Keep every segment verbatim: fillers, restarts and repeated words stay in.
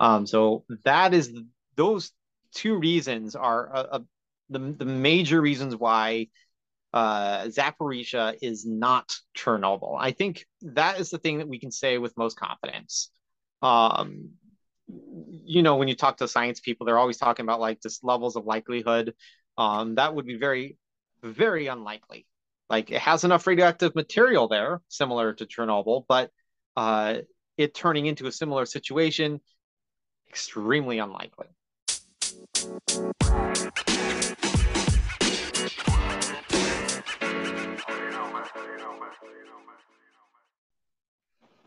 Um, so that is those two reasons are uh, uh, the the major reasons why uh, Zaporizhzhia is not Chernobyl. I think that is the thing that we can say with most confidence. Um, you know, when you talk to science people, they're always talking about like just levels of likelihood. Um, that would be very, very unlikely. Like it has enough radioactive material there, similar to Chernobyl, but uh, it turning into a similar situation, extremely unlikely.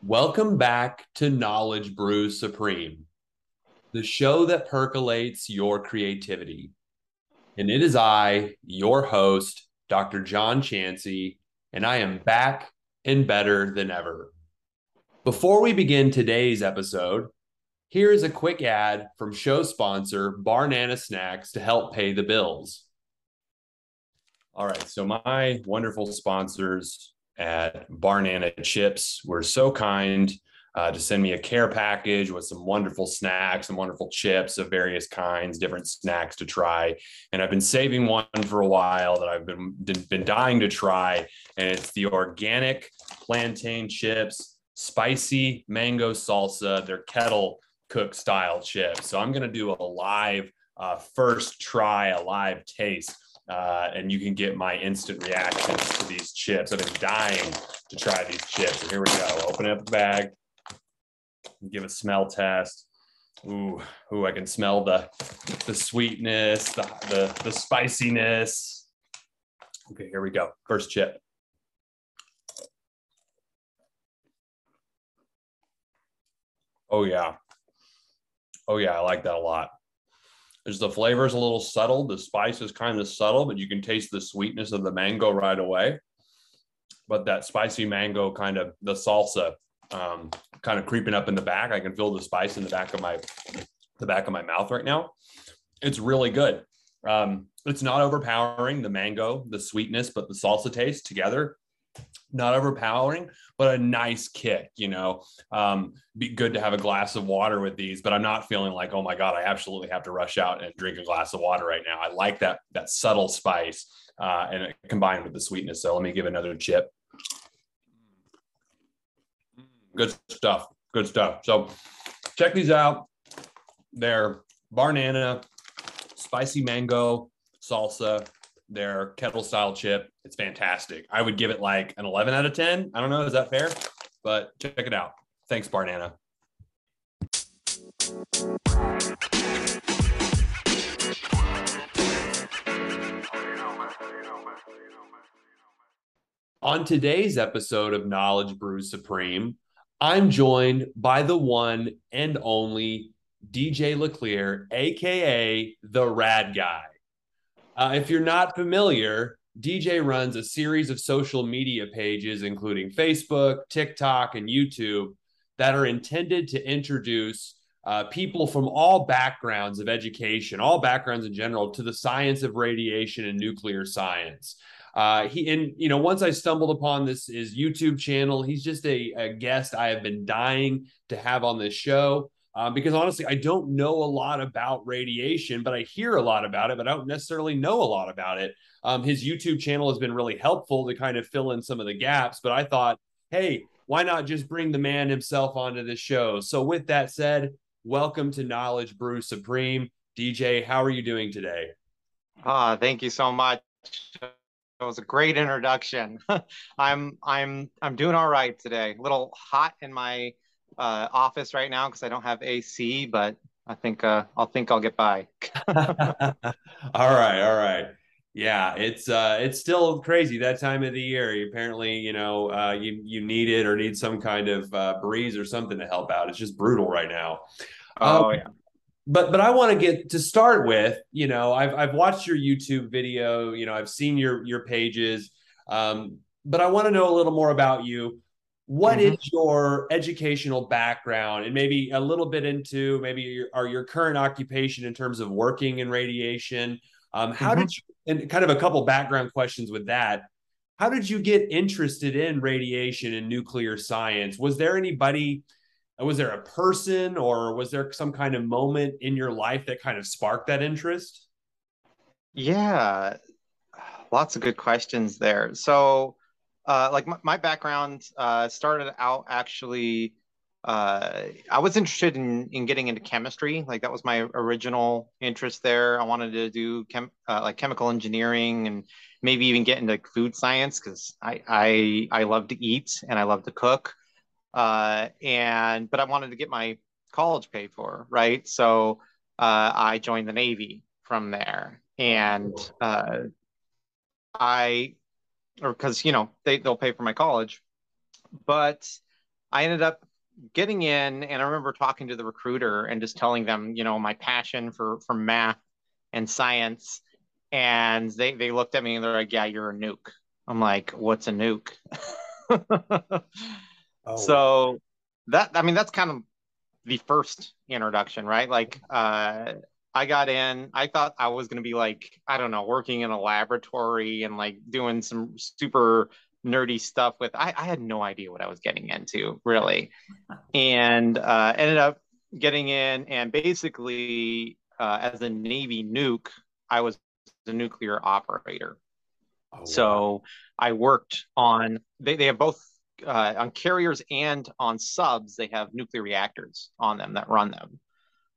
Welcome back to Knowledge Brew Supreme, the show that percolates your creativity. And it is I, your host, Doctor John Chansey, and I am back and better than ever. Before we begin today's episode, here is a quick ad from show sponsor Barnana Snacks to help pay the bills. All right, so my wonderful sponsors at Barnana Chips were so kind uh, to send me a care package with some wonderful snacks, some wonderful chips of various kinds, different snacks to try. And I've been saving one for a while that I've been, been dying to try. And it's the organic plantain chips, spicy mango salsa, their kettle cook style chips. So I'm going to do a live uh, first try, a live taste. Uh, and you can get my instant reactions to these chips. I've been dying to try these chips. So here we go. Open up the bag, give a smell test. Ooh, ooh! I can smell the the sweetness, the, the the spiciness. Okay, here we go. First chip. Oh yeah. Oh yeah, I like that a lot. There's the flavor's a little subtle. The spice is kind of subtle, but you can taste the sweetness of the mango right away. But that spicy mango kind of, the salsa um, kind of creeping up in the back. I can feel the spice in the back of my, the back of my mouth right now. It's really good. Um, it's not overpowering, the mango, the sweetness, but the salsa taste together. Not overpowering, but a nice kick, you know, um, be good to have a glass of water with these, but I'm not feeling like, oh my God, I absolutely have to rush out and drink a glass of water right now. I like that, that subtle spice uh, and it combined with the sweetness. So let me give another chip. Good stuff. Good stuff. So check these out. They're Barnana, spicy mango, salsa, their kettle style chip. It's fantastic. I would give it like an eleven out of ten. I don't know. Is that fair? But check it out. Thanks, Barnana. On today's episode of Knowledge Brew Supreme, I'm joined by the one and only D J LeClear, A K A the Rad Guy. Uh, if you're not familiar, D J runs a series of social media pages, including Facebook, TikTok, and YouTube, that are intended to introduce uh, people from all backgrounds of education, all backgrounds in general, to the science of radiation and nuclear science. Uh, he and you know, once I stumbled upon this his YouTube channel, he's just a, a guest I have been dying to have on this show. Uh, because honestly, I don't know a lot about radiation, but I hear a lot about it, but I don't necessarily know a lot about it. Um, his YouTube channel has been really helpful to kind of fill in some of the gaps, but I thought, hey, why not just bring the man himself onto this show? So with that said, welcome to Knowledge Brew Supreme. D J, how are you doing today? Ah, uh, thank you so much. It was a great introduction. I'm, I'm, I'm doing all right today. A little hot in my uh office right now because I don't have A C, but I think uh I'll think I'll get by. all right all right, yeah, it's uh it's still crazy that time of the year. Apparently, you know, uh you you need it or need some kind of uh breeze or something to help out. It's just brutal right now. Oh um, yeah, but but I want to get to start with, you know, I've I've watched your YouTube video, you know, I've seen your your pages, um but I want to know a little more about you. What mm-hmm. is your educational background, and maybe a little bit into maybe your, or your current occupation in terms of working in radiation? Um, how mm-hmm. did you, and kind of a couple background questions with that. How did you get interested in radiation and nuclear science? Was there anybody Was there a person or was there some kind of moment in your life that kind of sparked that interest? Yeah, lots of good questions there. So uh, like my, my background uh, started out actually, uh, I was interested in, in getting into chemistry. Like that was my original interest there. I wanted to do chem, uh, like chemical engineering and maybe even get into food science because I, I, I love to eat and I love to cook. Uh, and, but I wanted to get my college paid for, right? So, uh, I joined the Navy from there and, uh, I, or cause, you know, they, they'll pay for my college, but I ended up getting in and I remember talking to the recruiter and just telling them, you know, my passion for, for math and science. And they, they looked at me and they're like, yeah, you're a nuke. I'm like, what's a nuke? Oh. So that, I mean, that's kind of the first introduction, right? Like, uh, I got in, I thought I was going to be like, I don't know, working in a laboratory and like doing some super nerdy stuff with, I, I had no idea what I was getting into really. And, uh, ended up getting in and basically, uh, as a Navy nuke, I was the nuclear operator. Oh, wow. So I worked on, they, they have both, Uh, on carriers and on subs, they have nuclear reactors on them that run them,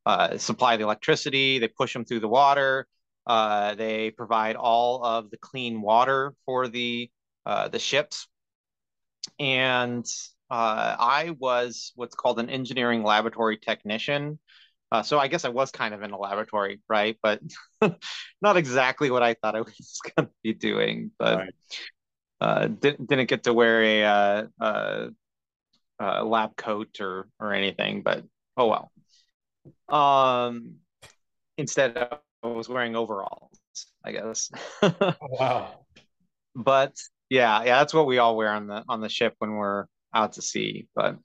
uh, supply the electricity, they push them through the water, uh, they provide all of the clean water for the uh, the ships. And uh, I was what's called an engineering laboratory technician. Uh, so I guess I was kind of in a laboratory, right? But not exactly what I thought I was going to be doing. But. Right. Uh, didn't, didn't get to wear a, uh, uh, uh, lab coat or, or anything, but oh well. Um, instead, I was wearing overalls, I guess. Wow. But yeah, yeah, that's what we all wear on the on the ship when we're out to sea. But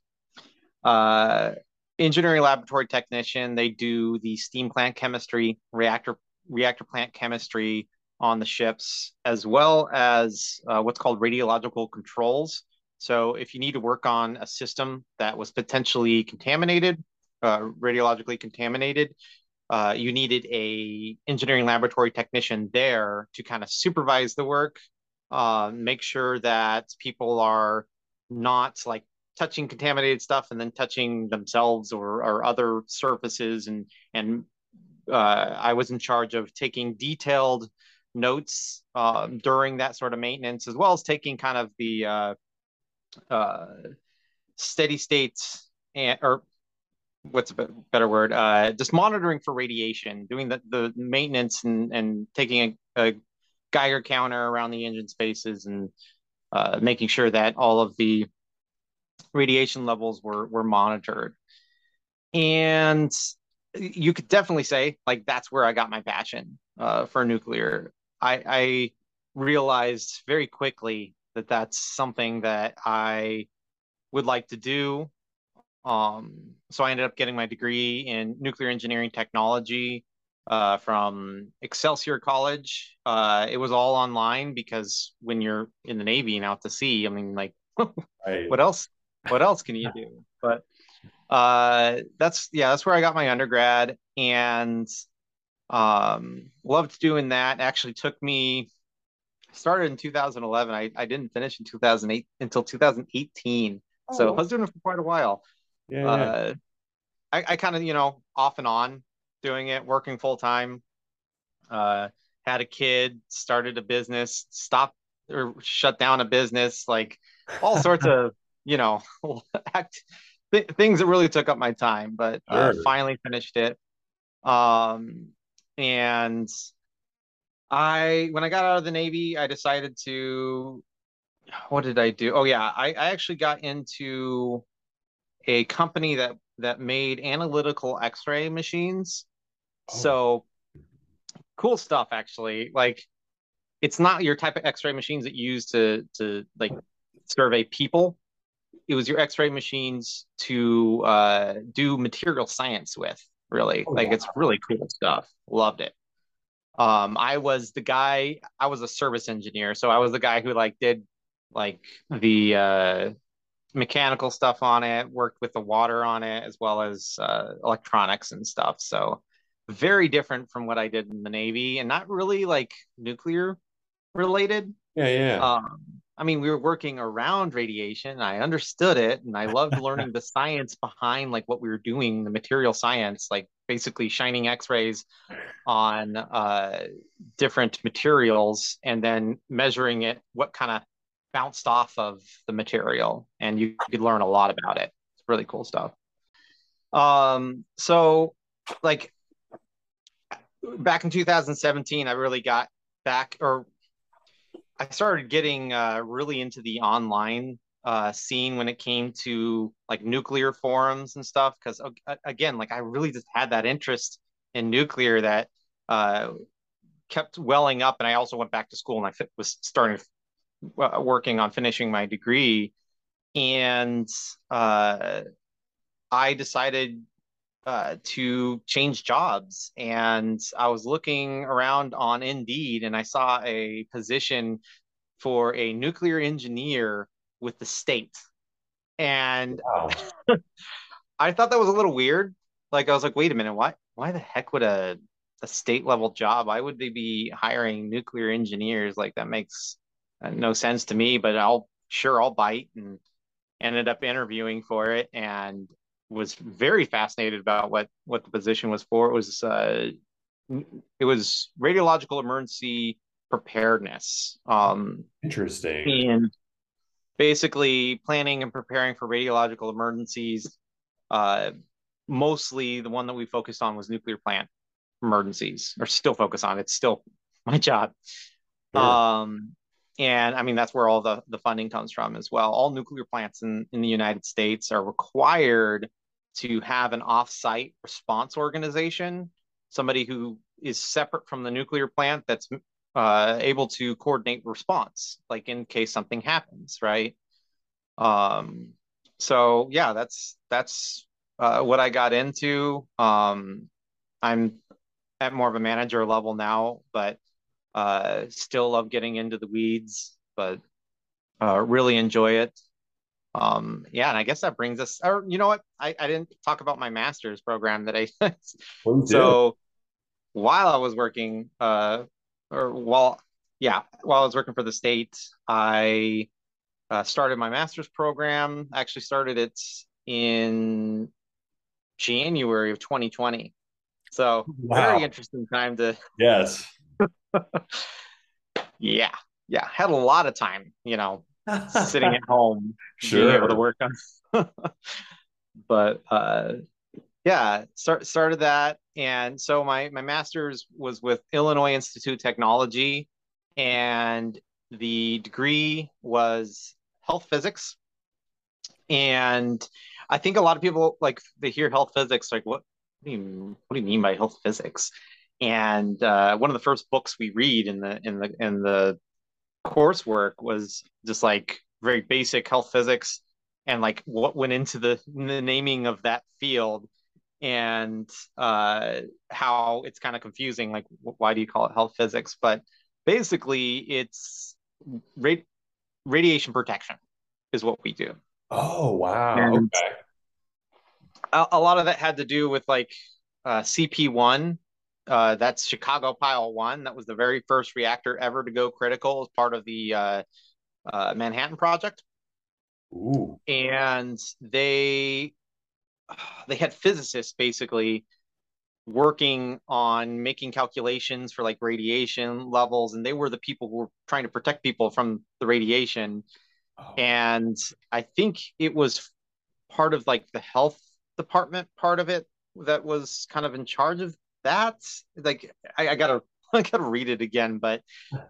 uh, engineering laboratory technician, they do the steam plant chemistry, reactor reactor plant chemistry on the ships, as well as uh, what's called radiological controls. So if you need to work on a system that was potentially contaminated, uh, radiologically contaminated, uh, you needed a engineering laboratory technician there to kind of supervise the work, uh, make sure that people are not like touching contaminated stuff and then touching themselves or, or other surfaces. And, and uh, I was in charge of taking detailed notes um, during that sort of maintenance, as well as taking kind of the uh, uh, steady states and, or what's a better word, uh, just monitoring for radiation, doing the, the maintenance and, and taking a, a Geiger counter around the engine spaces and uh, making sure that all of the radiation levels were, were monitored. And you could definitely say like, that's where I got my passion uh, for nuclear. I, I realized very quickly that that's something that I would like to do. Um, so I ended up getting my degree in nuclear engineering technology uh, from Excelsior College. Uh, it was all online because when you're in the Navy and out to sea, I mean, like, right. what else? What else can you do? But uh, that's yeah, that's where I got my undergrad and. Um, loved doing that. Actually took me, started in two thousand eleven. I, I didn't finish in two thousand eight until two thousand eighteen. Oh. So I was doing it for quite a while. Yeah, uh, yeah. I, I kind of, you know, off and on doing it, working full time, uh, had a kid, started a business, stopped or shut down a business, like all sorts of, you know, act, th things that really took up my time, but uh, sure. Finally finished it. Um, And I, when I got out of the Navy, I decided to, what did I do? Oh yeah, I, I actually got into a company that, that made analytical X-ray machines. Oh. So cool stuff, actually. Like it's not your type of X-ray machines that you use to, to like survey people. It was your X-ray machines to uh, do material science with. Really, oh, like wow. It's really cool stuff. Loved it. Um, I was the guy. I was a service engineer, so I was the guy who like did like the uh, mechanical stuff on it, worked with the water on it, as well as uh, electronics and stuff. So very different from what I did in the Navy, and not really like nuclear related. Yeah, yeah. Um, I mean, we were working around radiation. And I understood it, and I loved learning the science behind like what we were doing, the material science, like basically shining X-rays on uh, different materials and then measuring it, what kind of bounced off of the material, and you could learn a lot about it. It's really cool stuff. Um, so like back in two thousand seventeen, I really got back, or I started getting uh, really into the online uh, scene when it came to like nuclear forums and stuff. Cause again, like I really just had that interest in nuclear that uh, kept welling up. And I also went back to school, and I was starting to working on finishing my degree, and uh, I decided uh, to change jobs, and I was looking around on Indeed, and I saw a position for a nuclear engineer with the state, and wow. I thought that was a little weird. Like I was like, wait a minute, why, why the heck would a, a state level job, why would they be hiring nuclear engineers? Like that makes no sense to me, but I'll sure I'll bite, and ended up interviewing for it, and was very fascinated about what what the position was for. It was uh, it was radiological emergency preparedness. Um, Interesting. And basically planning and preparing for radiological emergencies. Uh, mostly the one that we focused on was nuclear plant emergencies, or still focus on. It's still my job. Sure. Um. And I mean, that's where all the, the funding comes from as well. All nuclear plants in, in the United States are required to have an off-site response organization, somebody who is separate from the nuclear plant that's uh, able to coordinate response, like in case something happens, right? Um, so yeah, that's that's uh, what I got into. Um, I'm at more of a manager level now, but Uh, still love getting into the weeds, but uh, really enjoy it. Um, yeah, and I guess that brings us, or you know what? I, I didn't talk about my master's program that I so while I was working, uh, or while, yeah, while I was working for the state, I uh, started my master's program. I actually started it in January of twenty twenty. So wow. Very interesting time to. Yes. yeah yeah had a lot of time, you know, sitting at home, sure. Being able to work on but uh yeah start, started that, and so my my master's was with Illinois Institute of Technology, and the degree was health physics. And I think a lot of people, like, they hear health physics like, what, what do you what do you mean by health physics? And uh, one of the first books we read in the in the in the coursework was just like very basic health physics, and like what went into the, the naming of that field, and uh, how it's kind of confusing. Like, why do you call it health physics? But basically, it's ra radiation protection is what we do. Oh wow! And okay. A, a lot of that had to do with like uh, C P one. Uh, that's Chicago Pile One. That was the very first reactor ever to go critical as part of the uh, uh, Manhattan Project. Ooh. And they they had physicists basically working on making calculations for like radiation levels, and they were the people who were trying to protect people from the radiation. Oh. And I think it was part of like the health department part of it that was kind of in charge of. That's like I, I gotta I gotta read it again, but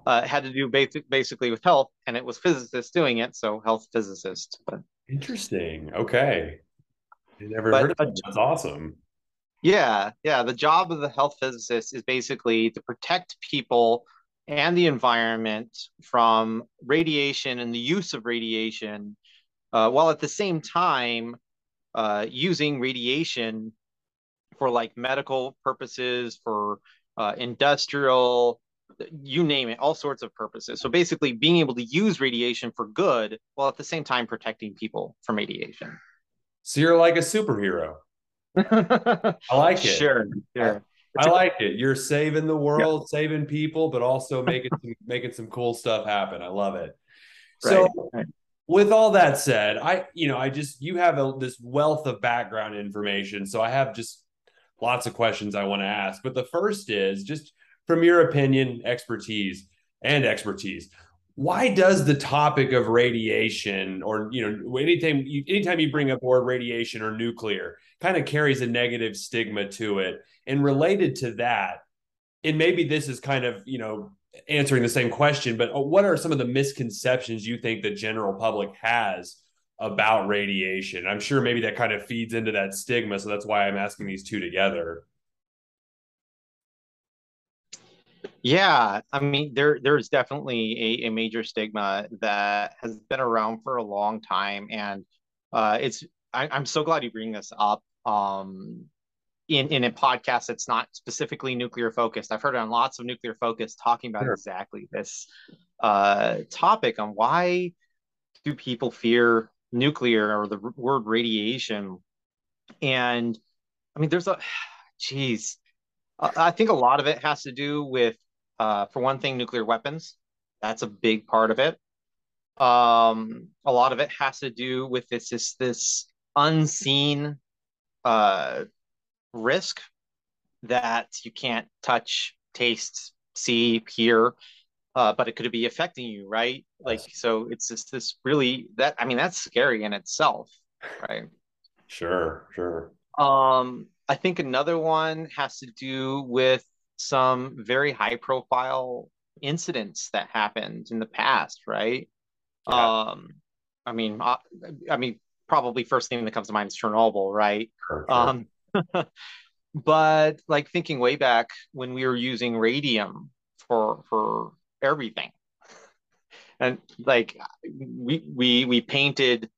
uh, it had to do basic, basically with health, and it was physicists doing it, so health physicists. But interesting. Okay, I never but, heard of that. That's awesome. Yeah, yeah. The job of the health physicist is basically to protect people and the environment from radiation and the use of radiation, uh, while at the same time uh, using radiation for like medical purposes, for uh, industrial you name it, all sorts of purposes. So basically being able to use radiation for good while at the same time protecting people from radiation. So you're like a superhero. I like it. Sure. Sure. I like it. You're saving the world, yeah. saving people, but also making some, making some cool stuff happen. I love it. Right. So right. with all that said, I, you know, I just, you have a, this wealth of background information. So I have just lots of questions I want to ask, but the first is just from your opinion, expertise and expertise, why does the topic of radiation or, you know, anything, you, anytime you bring up the word radiation or nuclear kind of carries a negative stigma to it? And related to that, and maybe this is kind of, you know, answering the same question, but what are some of the misconceptions you think the general public has about radiation? I'm sure maybe that kind of feeds into that stigma. So that's why I'm asking these two together. Yeah, I mean, there there's definitely a, a major stigma that has been around for a long time. And uh, it's I, I'm so glad you bring this up um, in, in a podcast that's not specifically nuclear focused. I've heard on lots of nuclear focused talking about sure. exactly this uh, topic on why do people fear nuclear or the word radiation. And I mean, there's a, geez, I think a lot of it has to do with Uh, for one thing, nuclear weapons, that's a big part of it. Um, a lot of it has to do with this, this, this unseen uh, risk that you can't touch, taste, see, hear, uh, but it could be affecting you, right? Like, so it's just this really, that, I mean, that's scary in itself, right? Sure, sure. Um, I think another one has to do with some very high profile incidents that happened in the past, right? Yeah. Um, I mean, I, I mean, probably first thing that comes to mind is Chernobyl, right? Sure, sure. Um, but like thinking way back when we were using radium for for everything, and like we we we painted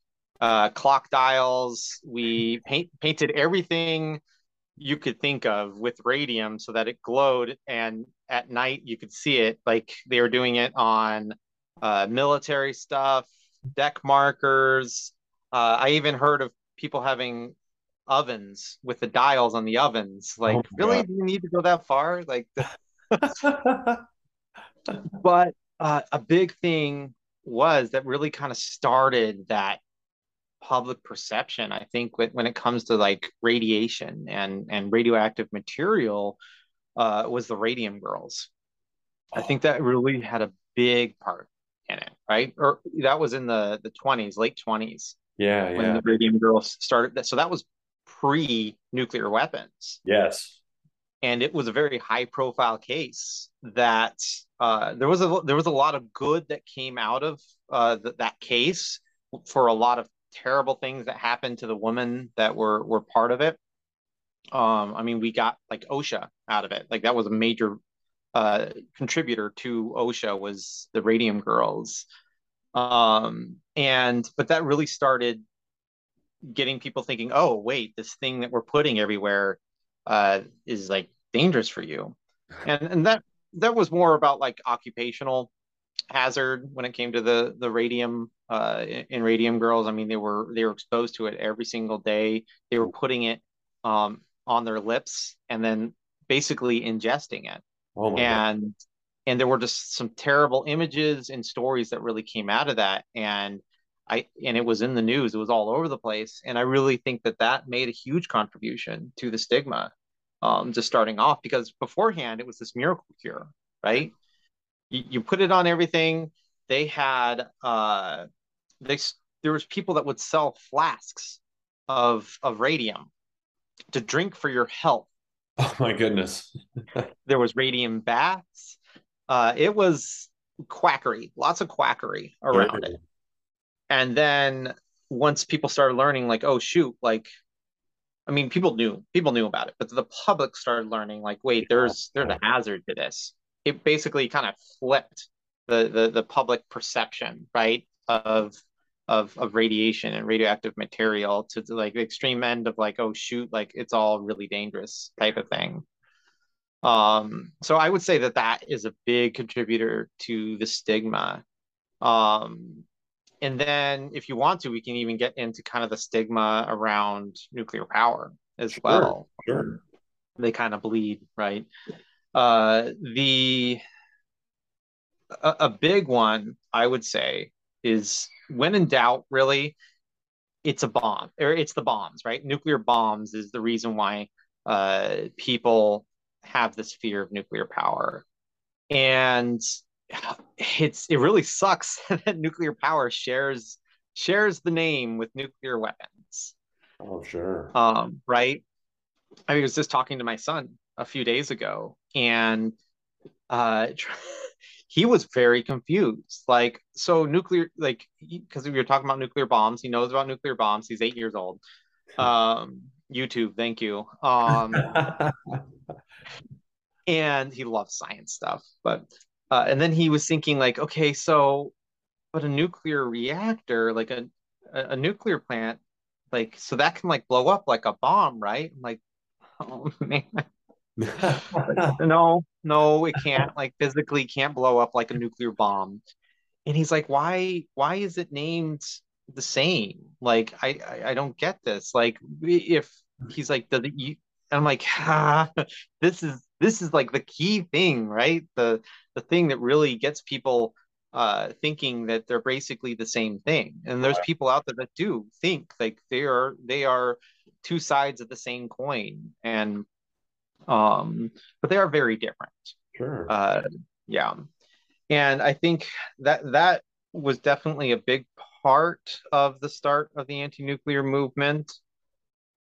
uh, clock dials, we paint painted everything you could think of with radium so that it glowed and at night you could see it. Like they were doing it on uh, military stuff, deck markers. Uh, I even heard of people having ovens with the dials on the ovens. Like, oh, really? God. Do you need to go that far? Like, the... But uh, a big thing was that really kind of started that public perception, I think, when it comes to like radiation and and radioactive material, uh was the Radium Girls. Oh. I think that really had a big part in it, right? Or that was in the the twenties, late twenties, yeah when yeah. the Radium Girls started. So that was pre-nuclear weapons. Yes. And it was a very high profile case that uh there was a there was a lot of good that came out of uh th that case for a lot of terrible things that happened to the women that were were part of it. Um, I mean, we got like OSHA out of it. Like that was a major uh, contributor to OSHA was the Radium Girls. Um, and but that really started getting people thinking, oh, wait, this thing that we're putting everywhere uh, is like dangerous for you. And and that that was more about like occupational hazard when it came to the the radium uh in, in Radium Girls. I mean, they were they were exposed to it every single day. They were putting it um on their lips and then basically ingesting it. Oh my and God. And there were just some terrible images and stories that really came out of that, and I and it was in the news, it was all over the place. And I really think that that made a huge contribution to the stigma, um just starting off, because beforehand it was this miracle cure, right? You put it on everything. They had, uh, they, there was people that would sell flasks of, of radium to drink for your health. Oh my goodness. There was radium baths. Uh, it was quackery, lots of quackery around it. And then once people started learning, like, oh shoot, like, I mean, people knew, people knew about it, but the public started learning like, wait, there's, there's a hazard to this. It basically kind of flipped the, the the public perception, right, of of of radiation and radioactive material to, to like the extreme end of like, oh shoot, like it's all really dangerous type of thing. Um, so I would say that that is a big contributor to the stigma. Um, and then if you want to, we can even get into kind of the stigma around nuclear power as sure, well. Sure. They kind of bleed, right? Uh, the a, a big one, I would say, is when in doubt, really, it's a bomb, or it's the bombs, right? Nuclear bombs is the reason why uh, people have this fear of nuclear power. And it's it really sucks that nuclear power shares shares the name with nuclear weapons. Oh, sure. Um, right? I was just talking to my son a few days ago, and uh, he was very confused. Like, so nuclear, like, because we were talking about nuclear bombs, he knows about nuclear bombs. He's eight years old. Um, YouTube, thank you. Um, and he loves science stuff. But, uh, and then he was thinking, like, okay, so, but a nuclear reactor, like a, a, a nuclear plant, like, so that can, like, blow up like a bomb, right? I'm like, oh, man. no, no, it can't. Like, physically can't blow up like a nuclear bomb. And he's like, why, why is it named the same? Like, I, I, I don't get this. Like, if he's like, does it, you, I'm like, ah, this is, this is like the key thing, right? The, the thing that really gets people uh, thinking that they're basically the same thing. And there's people out there that do think like they are, they are two sides of the same coin. And um but they are very different. Sure. Uh yeah. And I think that that was definitely a big part of the start of the anti-nuclear movement.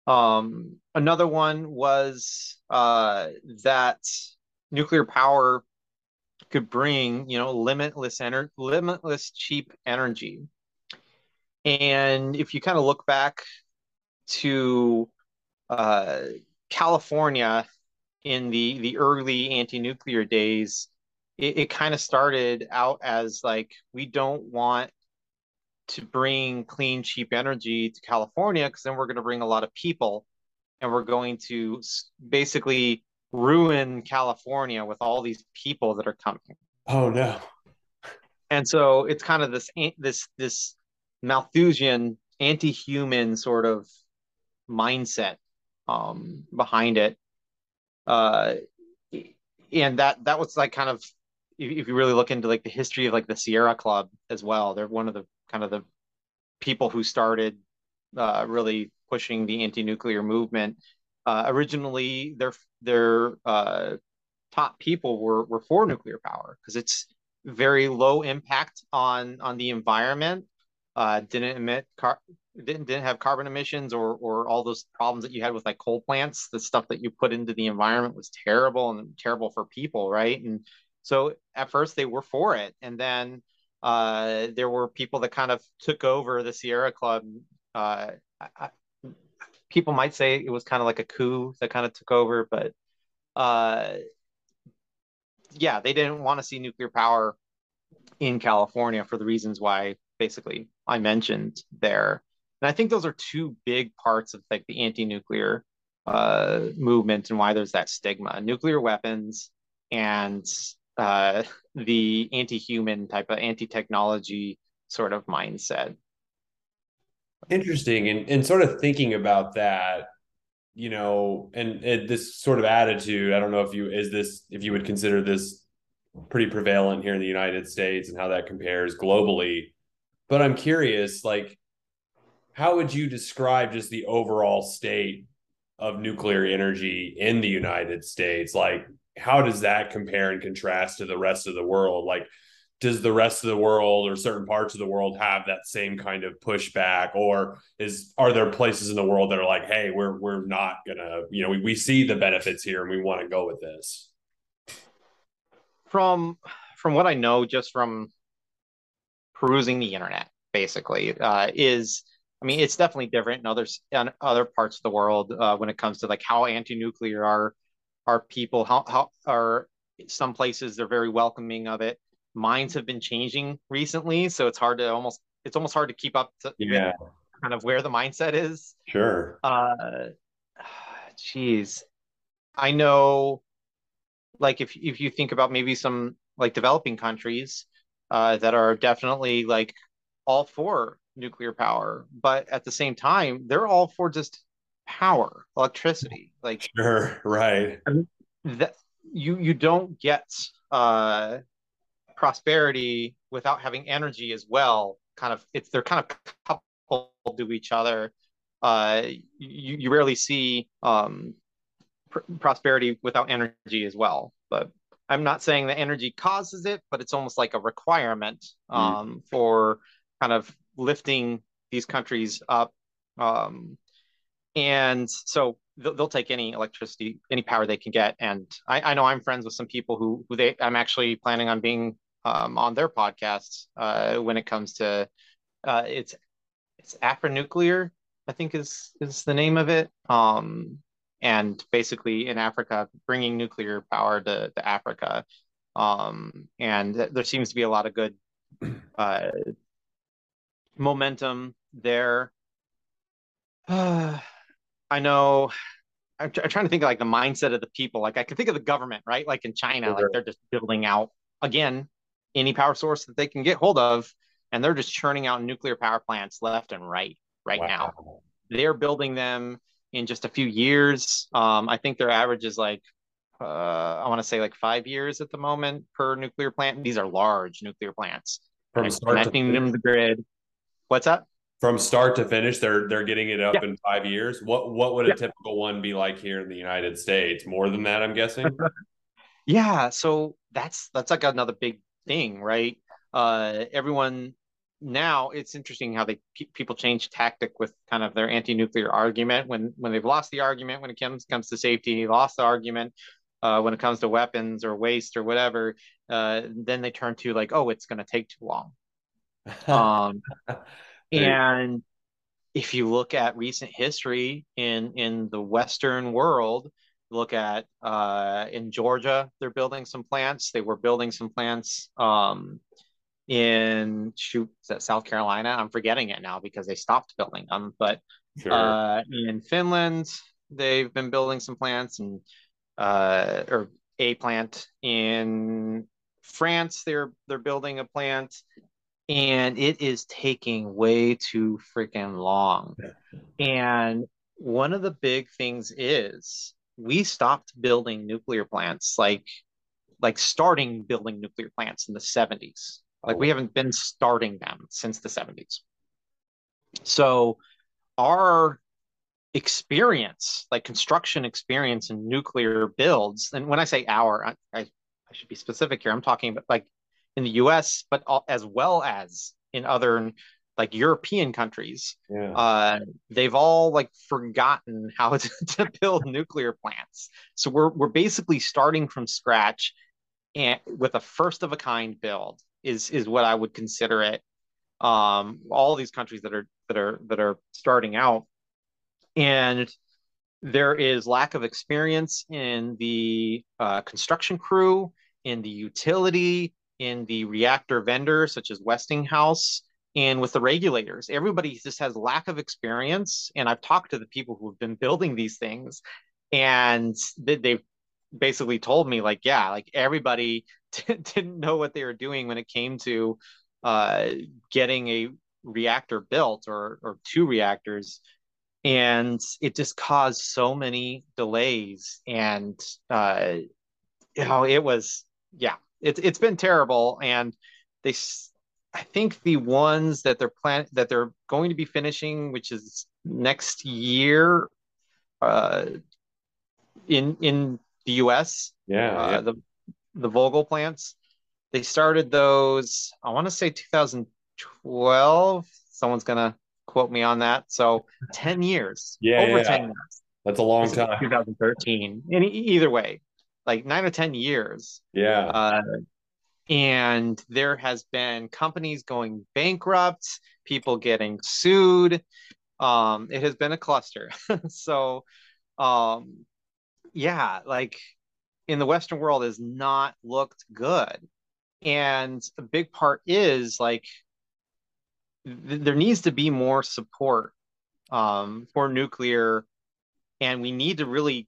Um another one was uh that nuclear power could bring, you know, limitless energy, limitless cheap energy. And if you kind of look back to uh California in the, the early anti-nuclear days, it, it kind of started out as like, we don't want to bring clean, cheap energy to California because then we're going to bring a lot of people and we're going to basically ruin California with all these people that are coming. Oh, no. And so it's kind of this, this, this Malthusian anti-human sort of mindset um, behind it. Uh, and that, that was like kind of, if you really look into like the history of like the Sierra Club as well, they're one of the kind of the people who started uh, really pushing the anti-nuclear movement. Uh, originally their, their uh, top people were, were for nuclear power because it's very low impact on, on the environment. Uh, didn't emit car didn't didn't have carbon emissions or or all those problems that you had with like coal plants. The stuff that you put into the environment was terrible and terrible for people, right? And so at first they were for it, and then uh, there were people that kind of took over the Sierra Club. Uh, I, I, people might say it was kind of like a coup that kind of took over, but uh, yeah, they didn't want to see nuclear power in California for the reasons why basically I mentioned there. And I think those are two big parts of like the anti-nuclear uh, movement and why there's that stigma: nuclear weapons and uh, the anti-human type of anti-technology sort of mindset. Interesting. And, and sort of thinking about that, you know, and, and this sort of attitude, I don't know if you, is this, if you would consider this pretty prevalent here in the United States and how that compares globally. But I'm curious, like, how would you describe just the overall state of nuclear energy in the United States? Like, how does that compare and contrast to the rest of the world? Like, does the rest of the world or certain parts of the world have that same kind of pushback? Or is are there places in the world that are like, hey, we're we're not gonna, you know, we, we see the benefits here and we want to go with this? From from what I know, just from perusing the internet, basically, uh, is, I mean, it's definitely different in other, in other parts of the world uh, when it comes to like how anti-nuclear are, are people, how, how are some places they're very welcoming of it. Minds have been changing recently. So it's hard to almost, it's almost hard to keep up to yeah. kind of where the mindset is. Sure. Uh, geez. I know like if if you think about maybe some like developing countries uh, that are definitely like all for nuclear power, but at the same time they're all for just power, electricity. Like sure, right. That you you don't get uh, prosperity without having energy as well. Kind of, it's they're kind of coupled to each other. Uh, you you rarely see um, pr prosperity without energy as well. But I'm not saying that energy causes it, but it's almost like a requirement um, mm. for kind of lifting these countries up. Um, and so th they'll take any electricity, any power they can get. And I, I know I'm friends with some people who who they I'm actually planning on being um, on their podcasts uh, when it comes to uh, it's it's Afronuclear. I think is is the name of it, um, and basically in Africa, bringing nuclear power to, to Africa, um, and th there seems to be a lot of good uh, momentum there. Uh, I know. I'm, tr I'm trying to think of, like, the mindset of the people. Like I can think of the government, right? Like in China, sure. Like they're just building out again any power source that they can get hold of, and they're just churning out nuclear power plants left and right. Right wow. now, they're building them in just a few years. Um, I think their average is like, uh, I want to say like five years at the moment per nuclear plant. These are large nuclear plants. From right? start Connecting to them to the grid. What's up? From start to finish, they're they're getting it up yeah. in five years. What what would a yeah. typical one be like here in the United States? More than that, I'm guessing. yeah. So that's that's like another big thing, right? Uh, everyone. Now it's interesting how they people change tactic with kind of their anti-nuclear argument when when they've lost the argument when it comes comes to safety, lost the argument uh, when it comes to weapons or waste or whatever. Uh, then they turn to like, oh, it's going to take too long. Um, and if you look at recent history in in the Western world, look at uh, in Georgia, they're building some plants. They were building some plants. Um, in shoot is that South Carolina? I'm forgetting it now because they stopped building them, but sure. uh in Finland they've been building some plants, and uh or a plant in France they're they're building a plant, and it is taking way too freaking long. And one of the big things is we stopped building nuclear plants, like like starting building nuclear plants in the seventies. Like we haven't been starting them since the seventies. So our experience, like construction experience in nuclear builds, and when I say our, I, I, I should be specific here. I'm talking about like in the U S, but all, as well as in other like European countries, yeah. uh, they've all like forgotten how to, to build nuclear plants. So we're, we're basically starting from scratch and with a first of a kind build. Is is what I would consider it. Um, all these countries that are that are that are starting out, and there is lack of experience in the uh, construction crew, in the utility, in the reactor vendors such as Westinghouse, and with the regulators. Everybody just has lack of experience, and I've talked to the people who have been building these things, and they, they've basically told me like, yeah, like everybody didn't know what they were doing when it came to uh, getting a reactor built or, or two reactors. And it just caused so many delays. And uh, you know, it was, yeah, it, it's been terrible. And they, I think the ones that they're plan that they're going to be finishing, which is next year uh, in, in the U S, yeah, uh, yeah. the the Vogel plants, they started those, I want to say two thousand twelve. Someone's gonna quote me on that. So ten years, yeah, over yeah. ten years. That's a long this time. two thousand thirteen. And either way, like nine or ten years. Yeah. Uh, and there has been companies going bankrupt, people getting sued. Um, it has been a cluster. so, um, yeah, like. in the Western world has not looked good. And a big part is like, th there needs to be more support um, for nuclear. And we need to really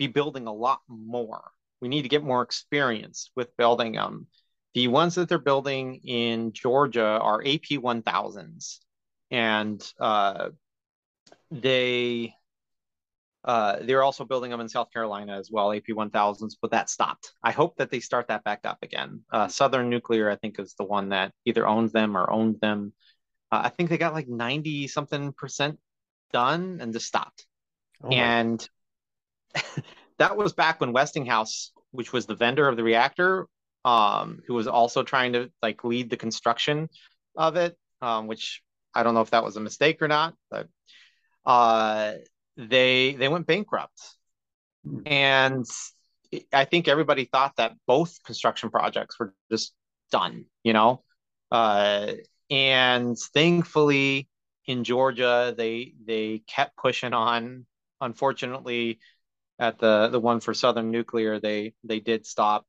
be building a lot more. we need to get more experience with building them. The ones that they're building in Georgia are A P one thousands, and uh, they uh, they're also building them in South Carolina as well, A P one thousands, but that stopped. I hope that they start that back up again. Uh, Southern Nuclear, I think, is the one that either owns them or owned them. Uh, I think they got like ninety something percent done and just stopped. Oh and that was back when Westinghouse, which was the vendor of the reactor, um, who was also trying to like lead the construction of it, um, which I don't know if that was a mistake or not, but uh, they they went bankrupt. Hmm. And I think everybody thought that both construction projects were just done, you know? Uh, and thankfully in Georgia, they they kept pushing on. Unfortunately, at the the one for Southern Nuclear, they they did stop.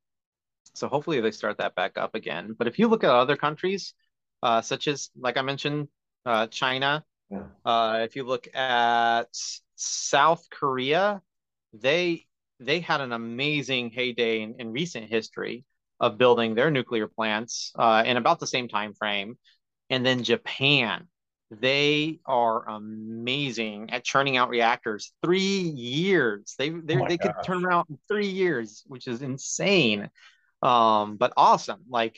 So hopefully they start that back up again. But if you look at other countries, uh, such as, like I mentioned, uh, China, yeah. uh, if you look at South Korea, they they had an amazing heyday in, in recent history of building their nuclear plants uh, in about the same time frame. And then Japan. They are amazing at churning out reactors. Three years. They they, oh they could turn them out in three years, which is insane, um, but awesome. Like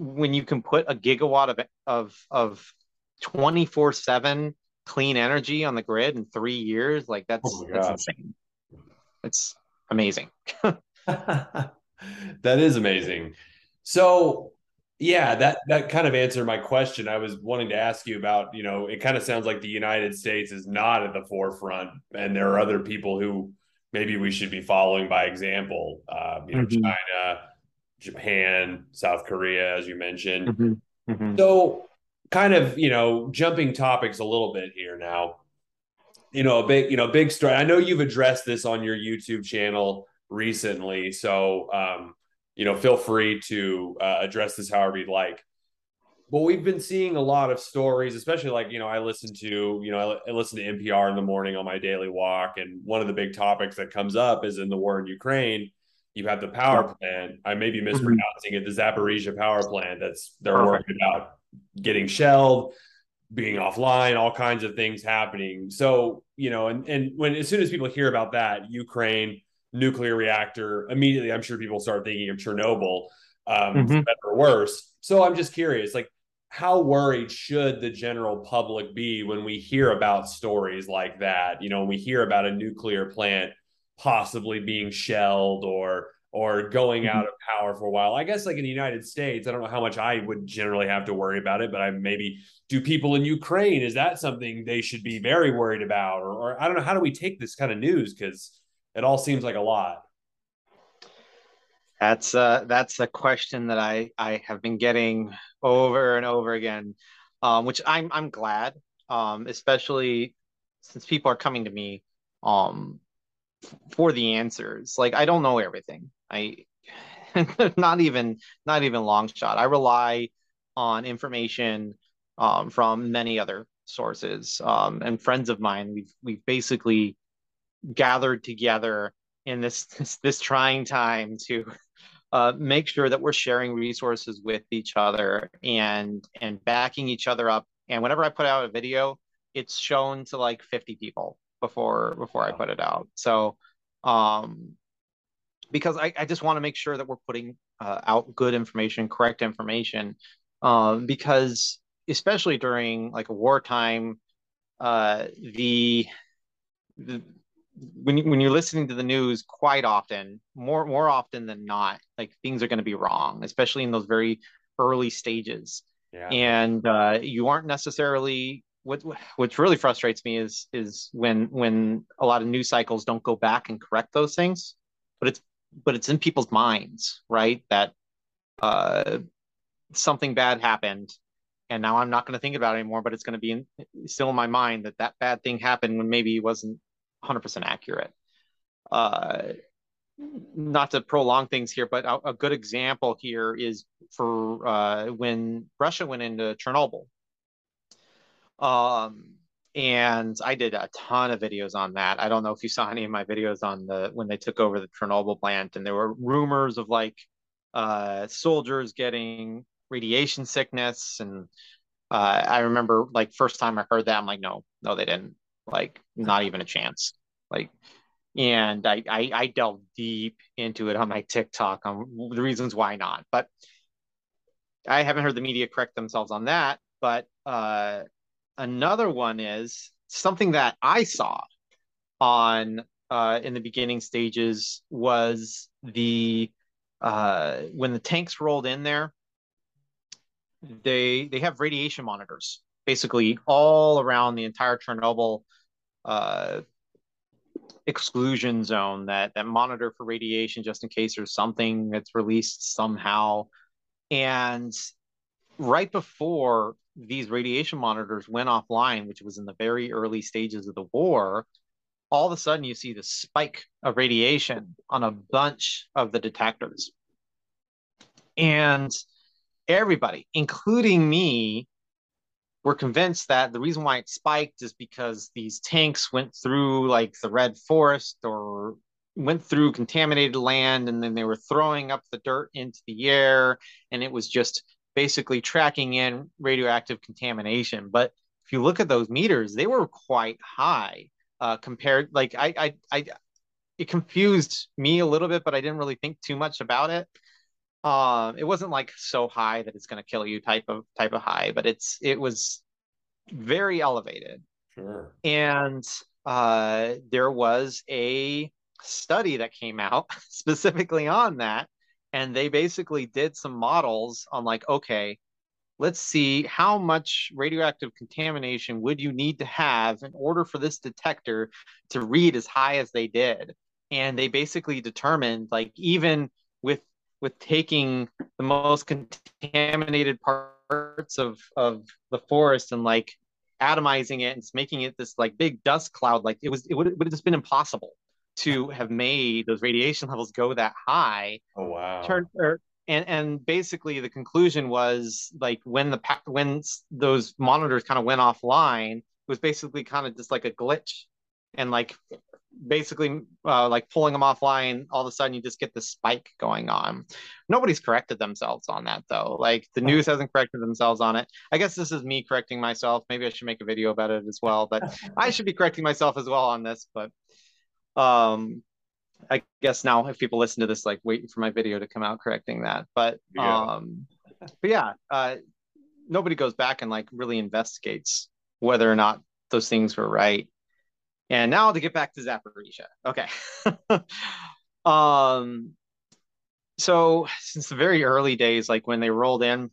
when you can put a gigawatt of of of twenty-four seven clean energy on the grid in three years, like that's oh that's insane. It's amazing. That is amazing. So. Yeah, that that kind of answered my question. I was wanting to ask you about, you know, it kind of sounds like the United States is not at the forefront, and there are other people who maybe we should be following by example. Uh, you know, mm-hmm. China, Japan, South Korea, as you mentioned. Mm-hmm. Mm-hmm. So kind of, you know, jumping topics a little bit here now, you know, a big, you know, big story. I know you've addressed this on your YouTube channel recently. So, um you know, feel free to uh, address this however you'd like. But we've been seeing a lot of stories, especially like, you know, I listen to, you know, I listen to N P R in the morning on my daily walk. And one of the big topics that comes up is in the war in Ukraine, you have the power plant. I may be mispronouncing it, the Zaporizhzhia power plant that's they're Perfect. Worried about getting shelled, being offline, all kinds of things happening. So, you know, and, and when as soon as people hear about that, Ukraine, nuclear reactor, immediately I'm sure people start thinking of Chernobyl, um, mm-hmm. better or worse. So I'm just curious, like, how worried should the general public be when we hear about stories like that? You know, when we hear about a nuclear plant possibly being shelled or or going mm-hmm. out of power for a while. I guess like in the United States, I don't know how much I would generally have to worry about it, but I maybe do people in Ukraine, is that something they should be very worried about? Or, or I don't know, how do we take this kind of news? Because it all seems like a lot. That's uh, that's a question that I I have been getting over and over again, um, which I'm I'm glad, um, especially since people are coming to me um, for the answers. Like I don't know everything. I not even not even long shot. I rely on information um, from many other sources um, and friends of mine. We've we've basically gathered together in this, this this trying time to uh, make sure that we're sharing resources with each other and and backing each other up. And whenever I put out a video, it's shown to like fifty people before before I put it out. So um, because I, I just want to make sure that we're putting uh, out good information, correct information, um, because especially during like a wartime, uh, the, the When, you, when you're listening to the news quite often, more more often than not, like things are going to be wrong, especially in those very early stages. Yeah. And uh, you aren't necessarily, what what really frustrates me is is when when a lot of news cycles don't go back and correct those things, but it's but it's in people's minds, right? That uh, something bad happened. And now I'm not going to think about it anymore, but it's going to be in, still in my mind that that bad thing happened when maybe it wasn't one hundred percent accurate. Uh, not to prolong things here, but a, a good example here is for uh, when Russia went into Chernobyl. Um, And I did a ton of videos on that. I don't know if you saw any of my videos on the when they took over the Chernobyl plant, and there were rumors of like uh, soldiers getting radiation sickness. And uh, I remember like first time I heard that, I'm like, no, no, they didn't. Like, not even a chance. Like, and I I, I delved deep into it on my TikTok on the reasons why not. But I haven't heard the media correct themselves on that. But uh, another one is something that I saw on uh, in the beginning stages was the uh, when the tanks rolled in there, they they have radiation monitors basically all around the entire Chernobyl uh, exclusion zone that that monitor for radiation just in case there's something that's released somehow. And right before these radiation monitors went offline, which was in the very early stages of the war, all of a sudden you see the spike of radiation on a bunch of the detectors. And everybody, including me, were convinced that the reason why it spiked is because these tanks went through like the Red Forest or went through contaminated land, and then they were throwing up the dirt into the air, and it was just basically tracking in radioactive contamination. But if you look at those meters, they were quite high uh, compared. Like I, I, I, it confused me a little bit, but I didn't really think too much about it. Um, it wasn't like so high that it's going to kill you type of type of high, but it's it was very elevated. Sure. And uh, there was a study that came out specifically on that. And they basically did some models on like, okay, let's see how much radioactive contamination would you need to have in order for this detector to read as high as they did. And they basically determined like even with with taking the most contaminated parts of, of the forest and like atomizing it and making it this like big dust cloud, like it was it would it would have just been impossible to have made those radiation levels go that high. Oh wow! Turn, or, and and basically the conclusion was like when the when those monitors kind of went offline, it was basically kind of just like a glitch, and like basically uh, like pulling them offline, all of a sudden you just get this spike going on. Nobody's corrected themselves on that though. Like the news hasn't corrected themselves on it. I guess this is me correcting myself. Maybe I should make a video about it as well. But I should be correcting myself as well on this, but. Um, I guess now if people listen to this, like waiting for my video to come out correcting that, but yeah. um, but yeah, uh, nobody goes back and like really investigates whether or not those things were right. And now to get back to Zaporizhzhia, okay. um, so since the very early days, like when they rolled in,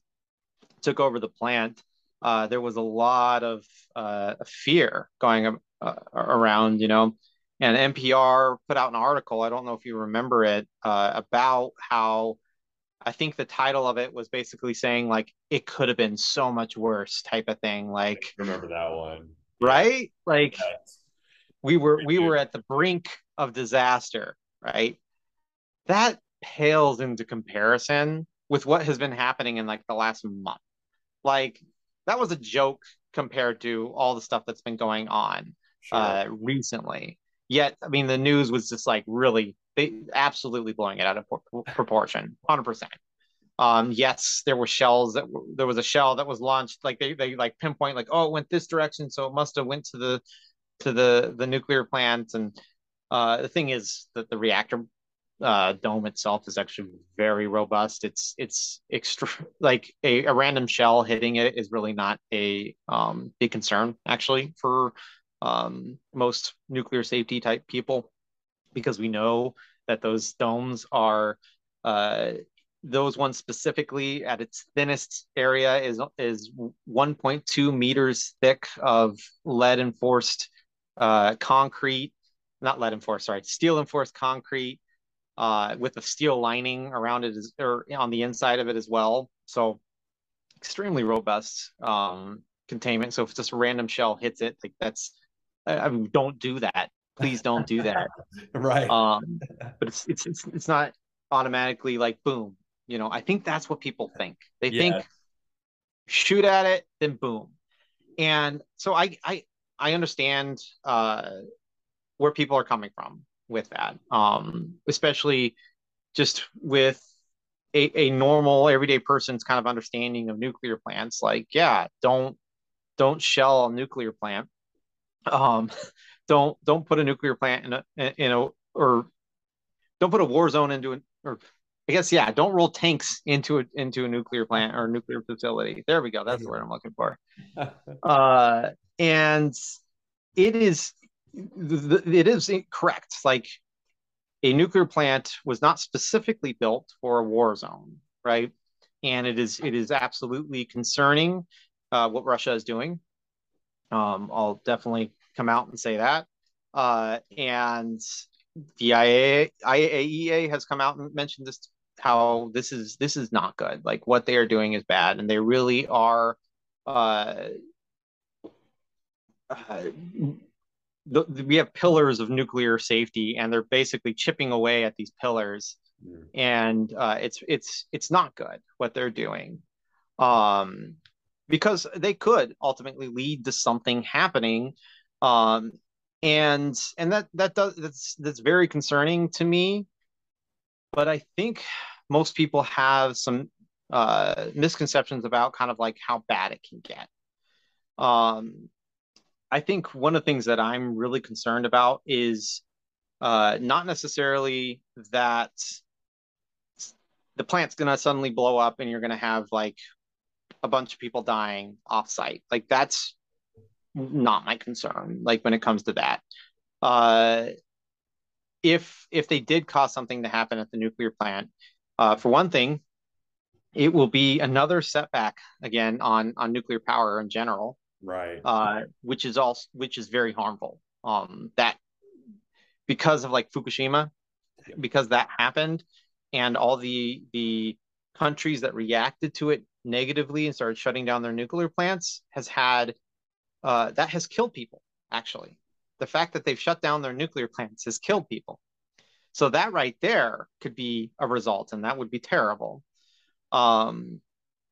took over the plant, uh, there was a lot of uh fear going uh, around, you know. And N P R put out an article, I don't know if you remember it, uh, about how, I think the title of it was basically saying like, it could have been so much worse type of thing. Like, I remember that one. Right? Like yes. we were, we were at the brink of disaster, right? That pales into comparison with what has been happening in like the last month. Like that was a joke compared to all the stuff that's been going on sure. uh, recently. Yet, I mean, the news was just like really, they absolutely blowing it out of proportion, one hundred percent. Um, yes, there were shells that were, there was a shell that was launched, like they they like pinpoint like, oh, it went this direction, so it must have went to the to the the nuclear plant. And uh, the thing is that the reactor uh, dome itself is actually very robust. It's it's extra like a, a random shell hitting it is really not a um, big concern actually for. Um, most nuclear safety type people, because we know that those domes are uh, those ones specifically at its thinnest area is is one point two meters thick of lead enforced uh, concrete, not lead enforced, sorry, steel enforced concrete uh, with a steel lining around it is, or on the inside of it as well. So extremely robust um, containment. So if just a random shell hits it, like that's I mean, don't do that. Please don't do that. Right. Um, but it's, it's it's it's not automatically like boom. You know, I think that's what people think. They yeah. think shoot at it, then boom. And so I I I understand uh, where people are coming from with that, um, especially just with a, a normal everyday person's kind of understanding of nuclear plants. Like, yeah, don't don't shell a nuclear plant. Um, don't don't put a nuclear plant in a in a or don't put a war zone into an or I guess yeah, don't roll tanks into a into a nuclear plant or a nuclear facility. There we go. That's the word I'm looking for. Uh, and it is it is correct. Like, a nuclear plant was not specifically built for a war zone, right? And it is it is absolutely concerning uh, what Russia is doing. Um, I'll definitely come out and say that. Uh, and the I A E A has come out and mentioned this, how this is this is not good. Like, what they are doing is bad, and they really are. Uh, uh, the, the, we have pillars of nuclear safety, and they're basically chipping away at these pillars, mm. and uh, it's it's it's not good what they're doing. Um, because they could ultimately lead to something happening, um, and and that that does that's that's very concerning to me. But I think most people have some uh, misconceptions about kind of like how bad it can get. Um, I think one of the things that I'm really concerned about is uh, not necessarily that the plant's going to suddenly blow up and you're going to have like a bunch of people dying offsite. Like, that's not my concern. Like, when it comes to that, uh, if if they did cause something to happen at the nuclear plant, uh, for one thing, it will be another setback again on on nuclear power in general, right? Uh, which is also which is very harmful. Um, that because of like Fukushima, because that happened, and all the the countries that reacted to it negatively and started shutting down their nuclear plants has had uh that has killed people. Actually, the fact that they've shut down their nuclear plants has killed people, so that right there could be a result, and that would be terrible. Um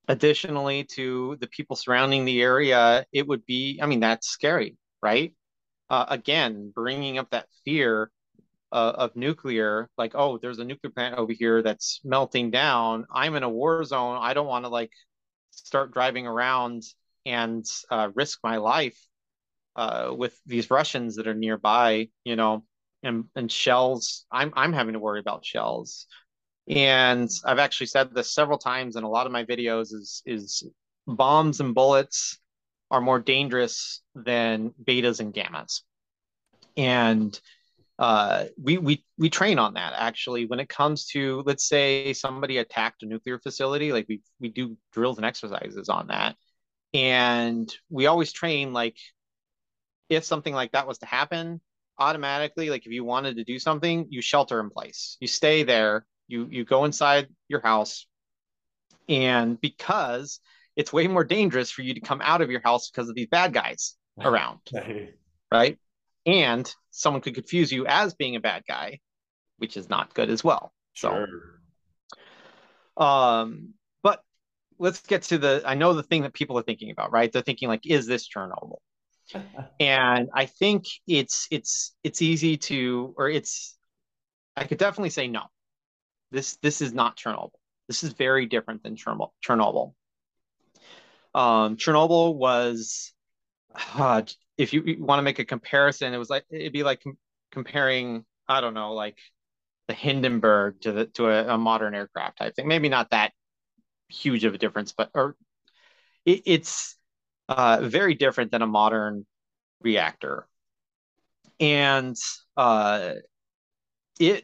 additionally, to the people surrounding the area, it would be, I mean, that's scary, right? Uh, again, bringing up that fear Uh, of nuclear, like, oh, there's a nuclear plant over here that's melting down. I'm in a war zone. I don't want to like start driving around and uh, risk my life uh, with these Russians that are nearby, you know, and and shells. I'm I'm having to worry about shells, and I've actually said this several times in a lot of my videos. Is is bombs and bullets are more dangerous than betas and gammas, and Uh, we, we, we train on that, actually. When it comes to, let's say somebody attacked a nuclear facility, like we, we do drills and exercises on that. And we always train, like, if something like that was to happen, automatically, like if you wanted to do something, you shelter in place, you stay there, you, you go inside your house. And because it's way more dangerous for you to come out of your house because of these bad guys around, right? And someone could confuse you as being a bad guy, which is not good as well. So, sure. um, but let's get to the, I know the thing that people are thinking about, right? They're thinking like, is this Chernobyl? And I think it's, it's, it's easy to, or it's, I could definitely say, no, this, this is not Chernobyl. This is very different than Chernobyl. Chernobyl, um, Chernobyl was, uh, if you, you want to make a comparison, it was like, it'd be like com comparing, I don't know, like the Hindenburg to the, to a, a modern aircraft type thing. Maybe not that huge of a difference, but or it, it's uh, very different than a modern reactor. And uh, it,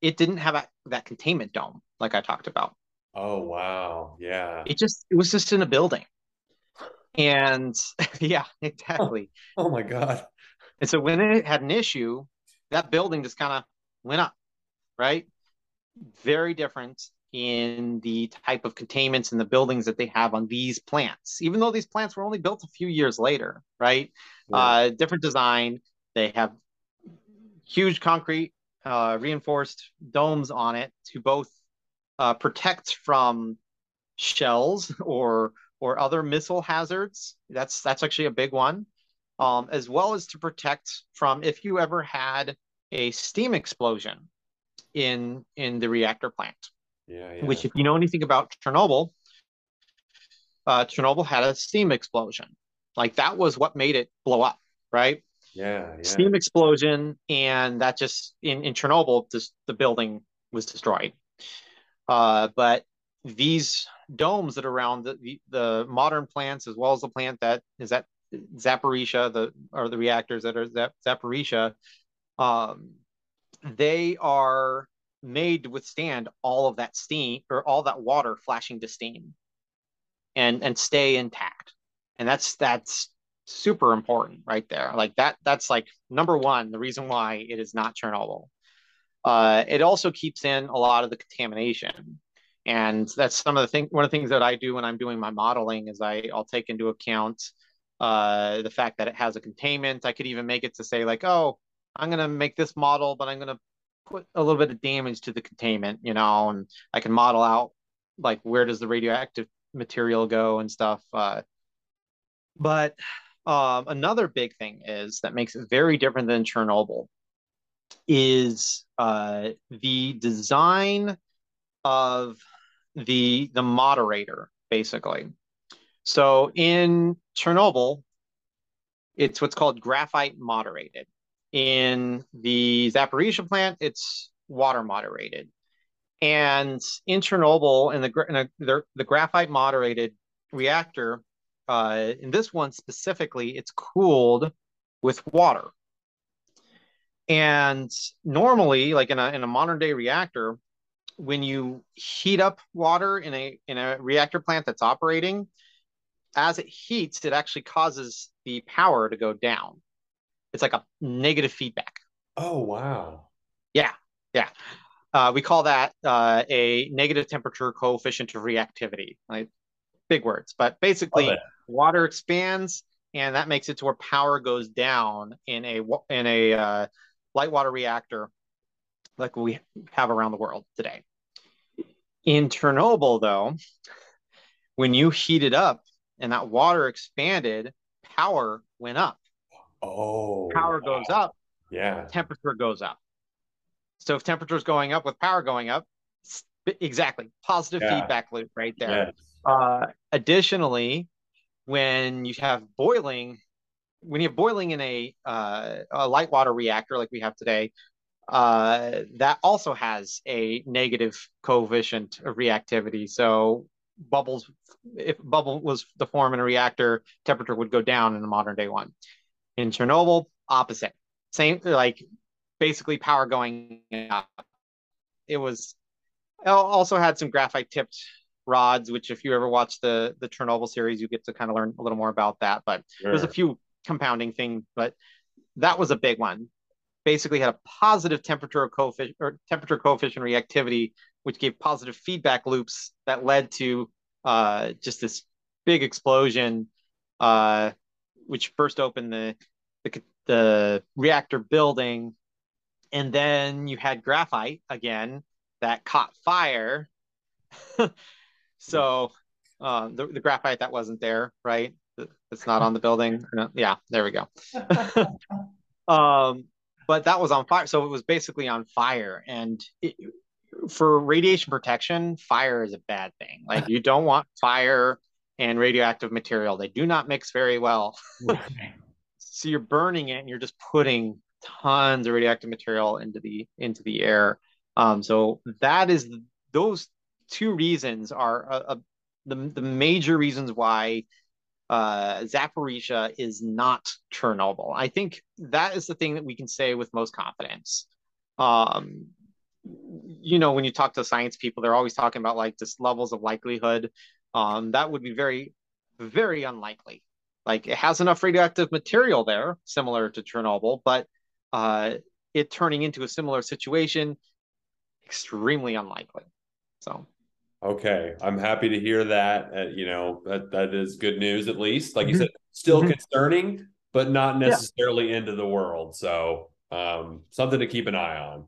it didn't have a, that containment dome, like I talked about. Oh, wow. Yeah. It just, it was just in a building. And yeah, exactly. Oh, oh my God. And so when it had an issue, that building just kind of went up, right? Very different in the type of containments and the buildings that they have on these plants, even though these plants were only built a few years later, right? Yeah. Uh, different design. They have huge concrete uh, reinforced domes on it to both uh, protect from shells or or other missile hazards. That's that's actually a big one. um, as well as to protect from if you ever had a steam explosion in in the reactor plant. Yeah, yeah. Which, if you know anything about Chernobyl, uh, Chernobyl had a steam explosion. Like, that was what made it blow up, right? Yeah, yeah. Steam explosion, and that just in in Chernobyl, just the building was destroyed. Uh, but these domes that are around the, the the modern plants, as well as the plant that is at Zaporizhzhia, the or the reactors that are at Zaporizhzhia, um, they are made to withstand all of that steam or all that water flashing to steam, and and stay intact. And that's that's super important right there. Like that that's like number one, the reason why it is not Chernobyl. Uh, it also keeps in a lot of the contamination. And that's some of the thing. One of the things that I do when I'm doing my modeling is I, I'll take into account uh, the fact that it has a containment. I could even make it to say like, oh, I'm going to make this model, but I'm going to put a little bit of damage to the containment, you know, and I can model out like where does the radioactive material go and stuff. Uh, but uh, another big thing is that makes it very different than Chernobyl is uh, the design of the the moderator, basically. So in Chernobyl, it's what's called graphite moderated. In the Zaporizhzhia plant, it's water moderated. And in Chernobyl, in the, in the, the graphite moderated reactor, uh, in this one specifically, it's cooled with water. And normally, like in a, in a modern day reactor, when you heat up water in a, in a reactor plant that's operating, as it heats, it actually causes the power to go down. It's like a negative feedback. Oh, wow. Yeah, yeah. Uh, we call that uh, a negative temperature coefficient of reactivity. Like, big words, but basically water expands, and that makes it to where power goes down in a in a uh, light water reactor like we have around the world today. In Chernobyl, though, when you heat it up and that water expanded, power went up. Oh, power goes wow. up, yeah. Temperature goes up. So if temperature is going up with power going up, exactly, positive yeah. feedback loop right there. Yes. Uh, additionally, when you have boiling, when you're boiling in a, uh, a light water reactor like we have today, uh, that also has a negative coefficient of reactivity. So bubbles, if bubble was the form in a reactor, temperature would go down in the modern day one. In Chernobyl, opposite. Same, like basically power going up. It was, it also had some graphite tipped rods, which if you ever watch the, the Chernobyl series, you get to kind of learn a little more about that. But sure. There's a few compounding things, but that was a big one. Basically had a positive temperature coefficient or temperature coefficient reactivity, which gave positive feedback loops that led to uh, just this big explosion. Uh, which burst open the, the the reactor building, and then you had graphite again that caught fire. So uh, the, the graphite that wasn't there, right? It's not on the building. Yeah, there we go. um, but that was on fire. So it was basically on fire. And it, for radiation protection, fire is a bad thing. Like you don't want fire and radioactive material. They do not mix very well. So you're burning it and you're just putting tons of radioactive material into the into the air. Um, so that is, those two reasons are uh, uh, the, the major reasons why uh, Zaporizhzhia is not Chernobyl. I think that is the thing that we can say with most confidence. Um, you know, when you talk to science people, they're always talking about like just levels of likelihood. Um, that would be very, very unlikely. Like it has enough radioactive material there, similar to Chernobyl, but uh, it turning into a similar situation, extremely unlikely. So, okay, I'm happy to hear that. Uh, you know, that that is good news at least. Like mm-hmm. you said, still mm-hmm. concerning, but not necessarily yeah. end of the world. So, um, something to keep an eye on.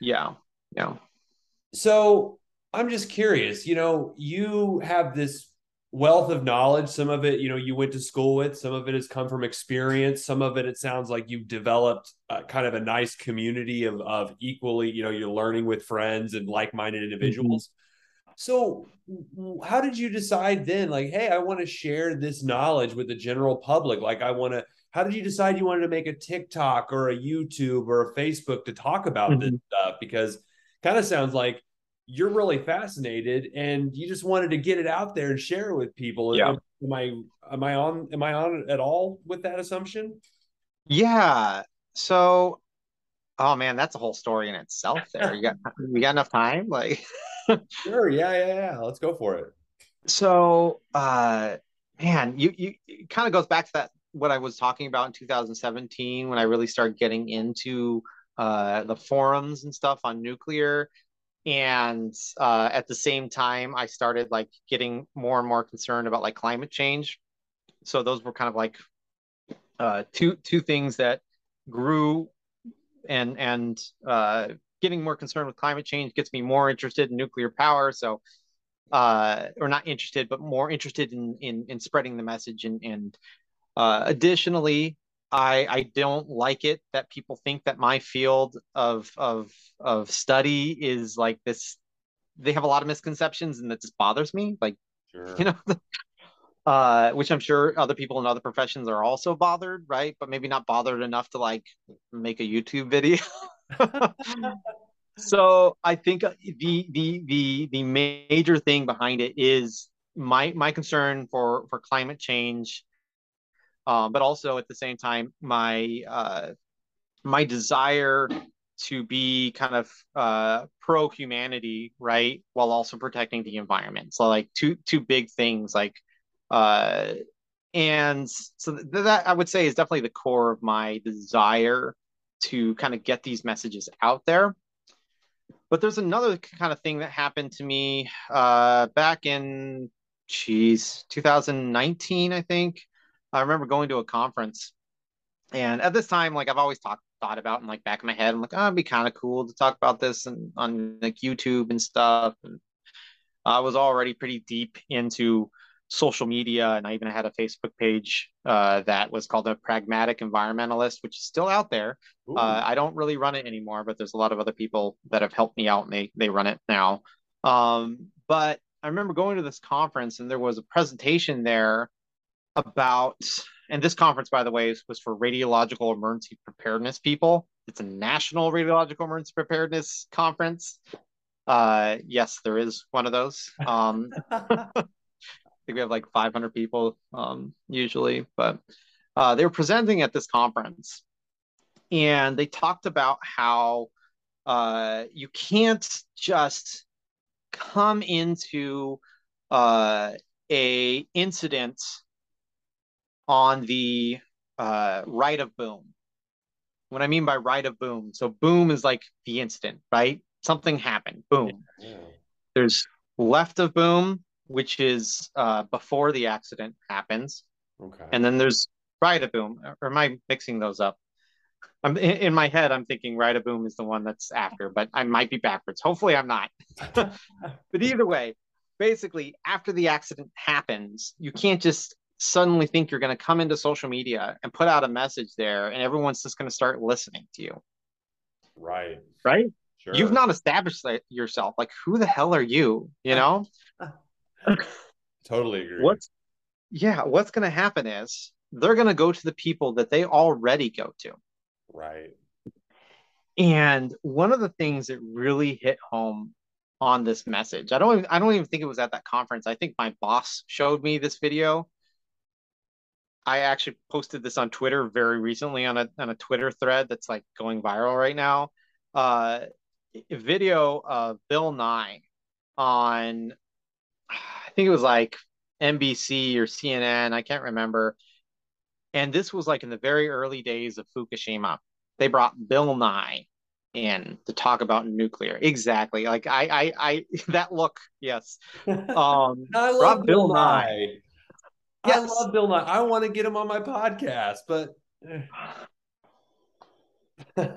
Yeah, yeah. So. I'm just curious, you know, you have this wealth of knowledge. Some of it, you know, you went to school with, some of it has come from experience. Some of it, it sounds like you've developed uh, kind of a nice community of, of equally, you know, you're learning with friends and like-minded individuals. Mm-hmm. So how did you decide then, like, hey, I want to share this knowledge with the general public? Like, I want to, how did you decide you wanted to make a TikTok or a YouTube or a Facebook to talk about mm-hmm. this stuff? Because it kind of sounds like you're really fascinated and you just wanted to get it out there and share it with people. Yeah. Am, am I, am I on, am I on at all with that assumption? Yeah. So, oh man, that's a whole story in itself there. You got, we got enough time? Like, sure. Yeah, yeah, yeah. Let's go for it. So, uh, man, you, you, it kind of goes back to that, what I was talking about in two thousand seventeen, when I really started getting into uh, the forums and stuff on nuclear. And uh, at the same time, I started like getting more and more concerned about like climate change. So those were kind of like uh, two, two things that grew, and, and, uh, getting more concerned with climate change gets me more interested in nuclear power. So, uh, or not interested, but more interested in in, in spreading the message. And, and uh, additionally, I I don't like it that people think that my field of of of study is like this. They have a lot of misconceptions, and that just bothers me. Like, sure. you know, uh, which I'm sure other people in other professions are also bothered, right? But maybe not bothered enough to like make a YouTube video. So I think the the the the major thing behind it is my my concern for for climate change, uh, but also at the same time my uh, my desire to be kind of uh, pro humanity, right, while also protecting the environment. So like two two big things, like uh, and so th that I would say is definitely the core of my desire to kind of get these messages out there. But there's another kind of thing that happened to me uh, back in, geez, two thousand nineteen, I think. I remember going to a conference. And at this time, like I've always talked thought about in like back of my head, I'm like, oh, it'd be kind of cool to talk about this and on like YouTube and stuff. And I was already pretty deep into social media, and I even had a Facebook page uh, that was called A Pragmatic Environmentalist, which is still out there. Uh, I don't really run it anymore, but there's a lot of other people that have helped me out, and they, they run it now. Um, but I remember going to this conference, and there was a presentation there about, and this conference, by the way, was for radiological emergency preparedness people. It's a national radiological emergency preparedness conference. Uh, yes, there is one of those. Um, we have like five hundred people um, usually, but uh, they were presenting at this conference, and they talked about how uh, you can't just come into uh, a incident on the uh, right of boom. What I mean by right of boom, so boom is like the incident, right? Something happened, boom. Yeah. There's left of boom, which is uh, before the accident happens. Okay. And then there's right-a-boom. Or am I mixing those up? I'm, in, in my head, I'm thinking right-a-boom is the one that's after, but I might be backwards. Hopefully I'm not. But either way, basically, after the accident happens, you can't just suddenly think you're going to come into social media and put out a message there, and everyone's just going to start listening to you. Right. Right? Sure. You've not established yourself. Like, who the hell are you, you know? Totally agree. What's yeah, what's going to happen is they're going to go to the people that they already go to. Right. And one of the things that really hit home on this message, I don't even, I don't even think it was at that conference. I think my boss showed me this video. I actually posted this on Twitter very recently on a on a Twitter thread that's like going viral right now. Uh, a video of Bill Nye on, I think it was like N B C or C N N. I can't remember. And this was like in the very early days of Fukushima. They brought Bill Nye in to talk about nuclear. Exactly. Like I, I, I that look. Yes. Um, I love Bill Nye. Nye. Yes. I love Bill Nye. I want to get him on my podcast, but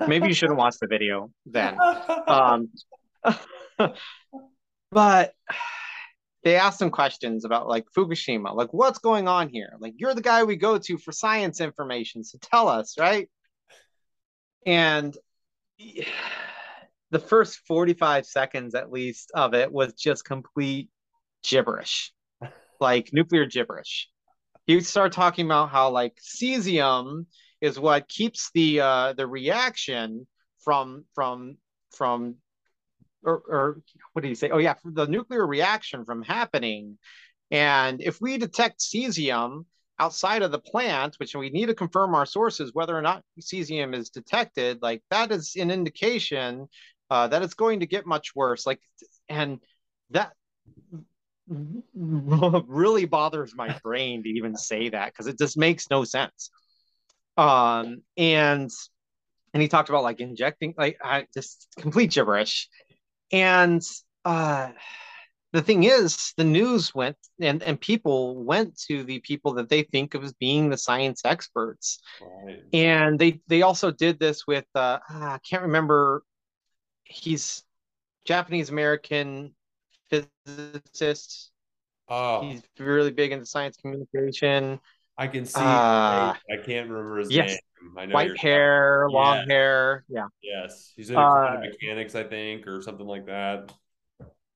maybe you shouldn't watch the video then. Um, but they asked some questions about like Fukushima, like what's going on here? Like, you're the guy we go to for science information, so tell us, right? And the first forty-five seconds, at least, of it was just complete gibberish, like nuclear gibberish. He would start talking about how like cesium is what keeps the uh, the reaction from from from or, or what did he say? Oh yeah, the nuclear reaction from happening. And if we detect cesium outside of the plant, which we need to confirm our sources whether or not cesium is detected, like that is an indication uh, that it's going to get much worse. Like, and that really bothers my brain to even say that, because it just makes no sense. Um, and and he talked about like injecting, like I, just complete gibberish. And uh, the thing is, the news went and, and people went to the people that they think of as being the science experts. Right. And they they also did this with uh, I can't remember. He's Japanese American physicist. Oh, he's really big into science communication. I can see. Uh, I can't remember his yes. name. I know White hair, talking. long yeah. hair. Yeah. Yes. He's in uh, mechanics, I think, or something like that.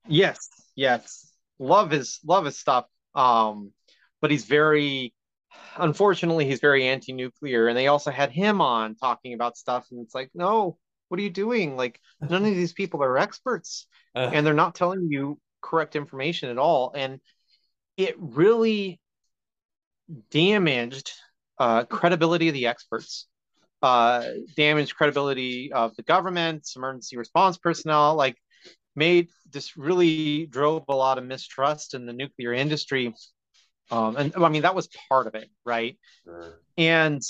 Yes. Yes. Love his love his stuff. Um, but he's very, unfortunately, he's very anti-nuclear. And they also had him on talking about stuff. And it's like, no, what are you doing? Like, none of these people are experts. Uh, and they're not telling you correct information at all. And it really damaged Uh, credibility of the experts, uh, damaged credibility of the government, emergency response personnel, like made this really drove a lot of mistrust in the nuclear industry. Um, and I mean, that was part of it, right? Sure. And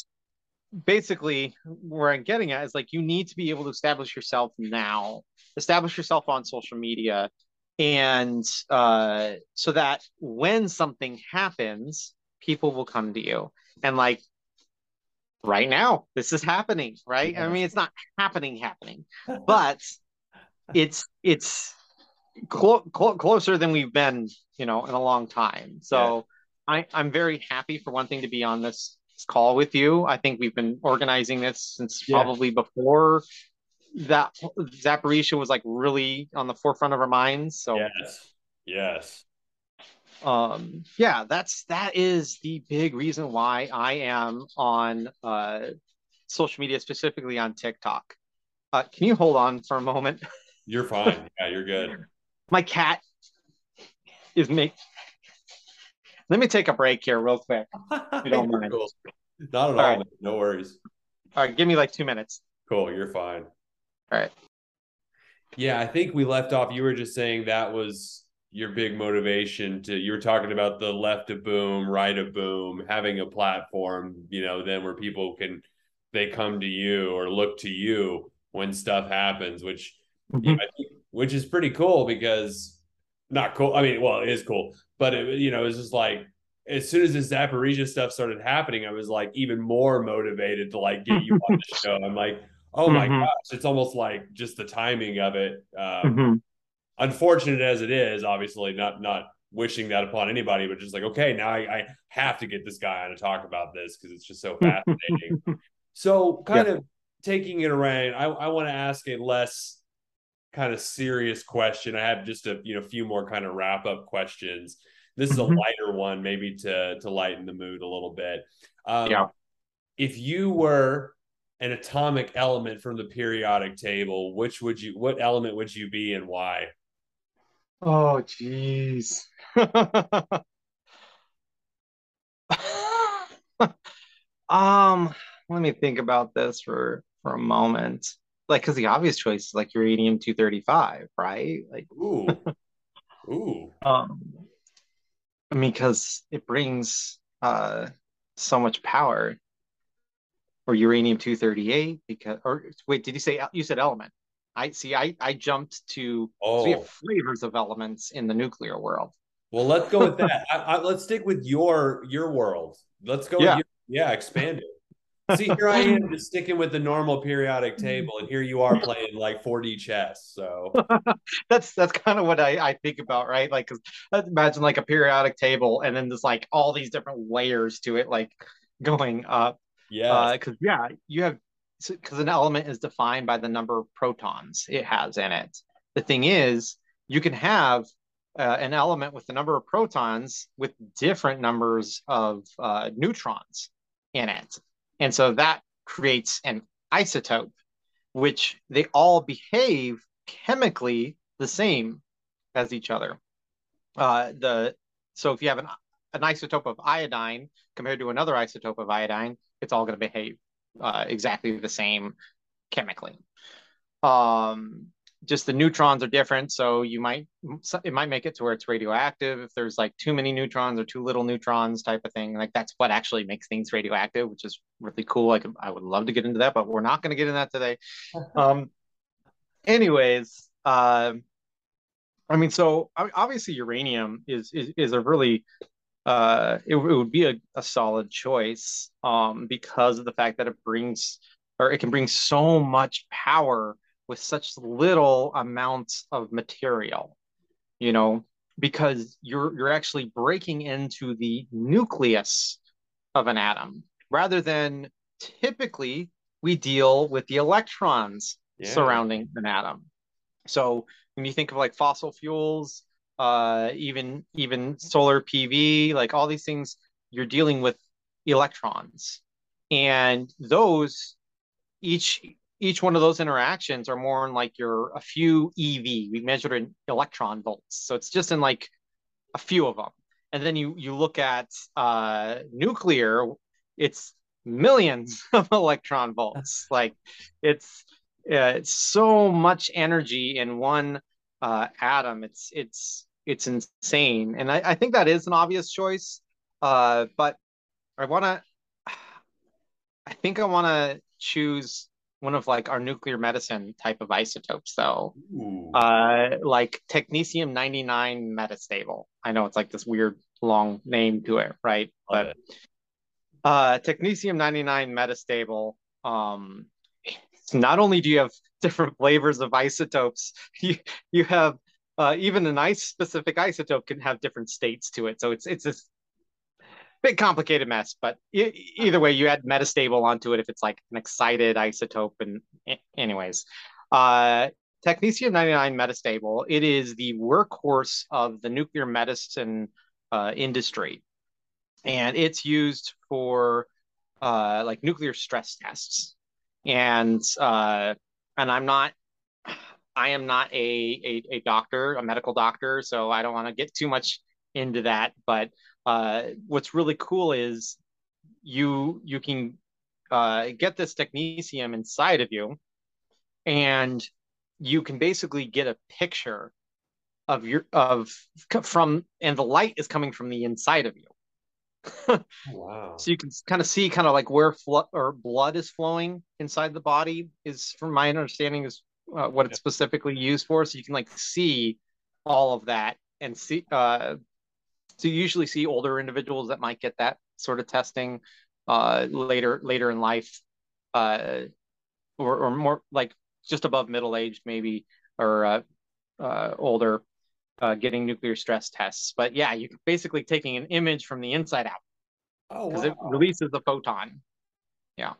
basically where I'm getting at is like, you need to be able to establish yourself now, establish yourself on social media. And uh, so that when something happens, people will come to you. And like right now, this is happening, right? I mean, it's not happening, happening, but it's it's clo clo closer than we've been, you know, in a long time. So yeah. I, I'm very happy for one thing to be on this call with you. I think we've been organizing this since yeah. probably before that Zaporizhzhia was like really on the forefront of our minds. So yes, yes. Um, yeah, that's, that is the big reason why I am on, uh, social media, specifically on TikTok. Uh, can you hold on for a moment? You're fine. Yeah, you're good. My cat is me. Let me take a break here real quick. If you don't mind. Cool. Not at all. all right. No worries. All right. Give me like two minutes. Cool. You're fine. All right. Yeah. I think we left off. You were just saying that was your big motivation to, you were talking about the left of boom, right of boom, having a platform, you know, then where people can, they come to you or look to you when stuff happens, which, you know, I think, which is pretty cool because not cool. I mean, well, it is cool, but it, you know, it's just like, as soon as this Zaporizhzhia stuff started happening, I was like even more motivated to like get you on the show. I'm like, oh my mm-hmm. gosh, it's almost like just the timing of it. Um, mm-hmm. Unfortunate as it is, obviously not not wishing that upon anybody, but just like, okay, now I, I have to get this guy on to talk about this because it's just so fascinating. So kind yeah. of taking it around, I, I want to ask a less kind of serious question. I have just a you know few more kind of wrap up questions. This is a lighter one, maybe to to lighten the mood a little bit. Um, yeah. If you were an atomic element from the periodic table, which would you? What element would you be, and why? Oh, jeez. um, let me think about this for, for a moment. Like, because the obvious choice is like uranium two thirty-five, right? Like, ooh, ooh. Um, I mean, because it brings uh so much power. Or uranium two thirty-eight, because or wait, did you say you said element? I see. I, I jumped to oh. So we have flavors of elements in the nuclear world. Well, let's go with that. I, I, let's stick with your your world. Let's go. Yeah. With your, yeah. Expand it. See, here I am just sticking with the normal periodic table, and here you are playing like four D chess. So that's that's kind of what I, I think about, right? Like, cause imagine like a periodic table, and then there's like all these different layers to it, like going up. Yeah, because uh, yeah, you have because an element is defined by the number of protons it has in it. The thing is, you can have uh, an element with the number of protons with different numbers of uh, neutrons in it. And so that creates an isotope, which they all behave chemically the same as each other. Uh, the so if you have an, an isotope of iodine compared to another isotope of iodine, it's all going to behave uh, exactly the same chemically. Um, just the neutrons are different, so you might it might make it to where it's radioactive if there's like too many neutrons or too little neutrons type of thing. Like that's what actually makes things radioactive, which is really cool. Like I would love to get into that, but we're not going to get into that today. um anyways uh, I mean, so obviously uranium is is, is a really uh it, it would be a, a solid choice um because of the fact that it brings or it can bring so much power with such little amounts of material, you know, because you're you're actually breaking into the nucleus of an atom rather than typically we deal with the electrons yeah. surrounding an atom. So when you think of like fossil fuels, uh, even even solar P V, like all these things, you're dealing with electrons, and those each. Each one of those interactions are more in like your a few E V. We measured in electron volts, so it's just in like a few of them. And then you you look at uh, nuclear, it's millions of electron volts. Like it's uh, it's so much energy in one uh, atom. It's it's it's insane, and I, I think that is an obvious choice. Uh, but I wanna, I think I wanna choose one of like our nuclear medicine type of isotopes though, uh, like technetium ninety-nine metastable. I know it's like this weird long name to it, right? Love but it. Uh, technetium ninety-nine metastable, um, not only do you have different flavors of isotopes, you, you have uh, even a nice specific isotope can have different states to it. So it's, it's this big complicated mess, but e either way, you add metastable onto it if it's like an excited isotope. And anyways, uh, technetium ninety-nine metastable, it is the workhorse of the nuclear medicine uh, industry, and it's used for uh, like nuclear stress tests. And uh, and I'm not, I am not a, a a doctor, a medical doctor, so I don't want to get too much into that, but. Uh, what's really cool is you you can uh, get this technetium inside of you, and you can basically get a picture of your of from and the light is coming from the inside of you. Wow! So you can kind of see kind of like where flo- or blood is flowing inside the body is, from my understanding, is uh, what it's specifically used for. So you can like see all of that and see. Uh, So you usually see older individuals that might get that sort of testing uh, later later in life, uh, or, or more like just above middle age maybe, or uh, uh, older, uh, getting nuclear stress tests. But yeah, you're basically taking an image from the inside out. Oh, because wow. It releases a photon. Yeah.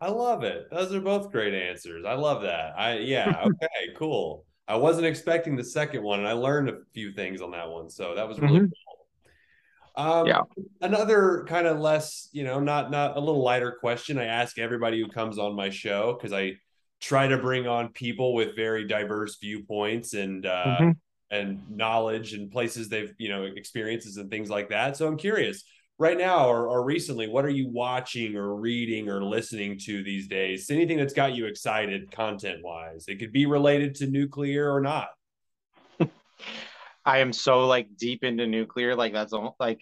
I love it. Those are both great answers. I love that. I yeah. Okay, cool. I wasn't expecting the second one, and I learned a few things on that one, so that was really mm-hmm. cool. Um, yeah. Another kind of less, you know, not not a little lighter question I ask everybody who comes on my show, because I try to bring on people with very diverse viewpoints and uh, mm-hmm. and knowledge and places they've, you know, experiences and things like that. So I'm curious, right now or, or recently, what are you watching or reading or listening to these days? Anything that's got you excited content-wise? It could be related to nuclear or not. I am so like deep into nuclear. Like that's like,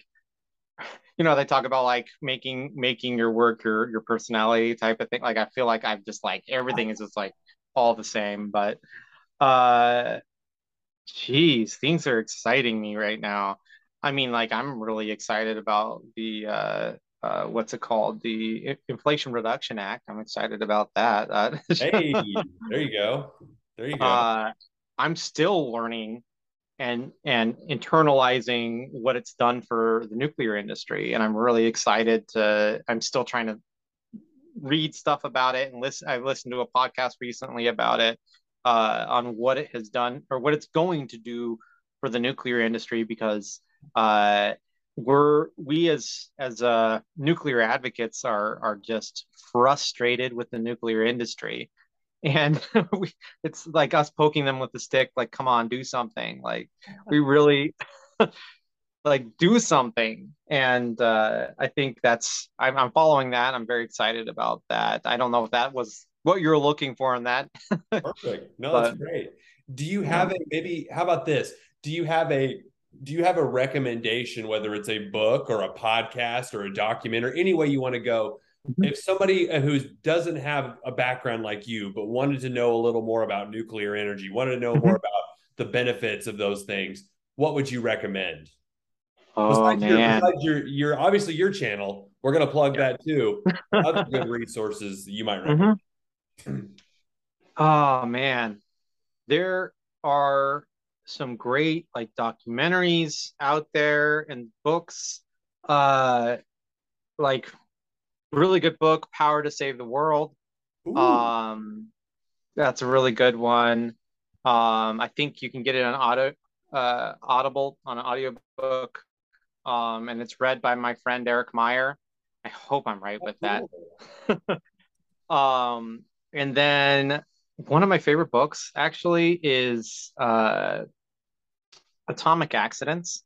you know, they talk about like making making your work your your personality type of thing. Like I feel like I've just like everything is just like all the same. But uh, geez, things are exciting me right now. I mean, like, I'm really excited about the uh, uh, what's it called? The Inflation Reduction Act. I'm excited about that. Uh, hey, there you go. There you go. Uh, I'm still learning and and internalizing what it's done for the nuclear industry. And I'm really excited to, I'm still trying to read stuff about it and listen. I listened to a podcast recently about it, uh, on what it has done or what it's going to do for the nuclear industry, because uh, we're we as as uh, nuclear advocates are are just frustrated with the nuclear industry, and we, it's like us poking them with the stick, like, come on, do something. Like, we really like do something. And uh, I think that's I'm, I'm following that. I'm very excited about that. I don't know if that was what you're looking for in that. Perfect. No, but, that's great. Do you have a maybe? How about this? Do you have a Do you have a recommendation, whether it's a book or a podcast or a document or any way you want to go? If somebody who doesn't have a background like you, but wanted to know a little more about nuclear energy, wanted to know more about the benefits of those things, what would you recommend? Oh, besides man. Your, your, your, obviously your channel, we're going to plug yeah. that too. Other good resources you might recommend. Mm-hmm. Oh, man. There are some great like documentaries out there and books, uh like really good book, Power to Save the World. Ooh. Um that's a really good one. um I think you can get it on auto uh audible on an audiobook, um and it's read by my friend Eric Meyer. I hope I'm right with that. Um and then one of my favorite books actually is uh, Atomic Accidents.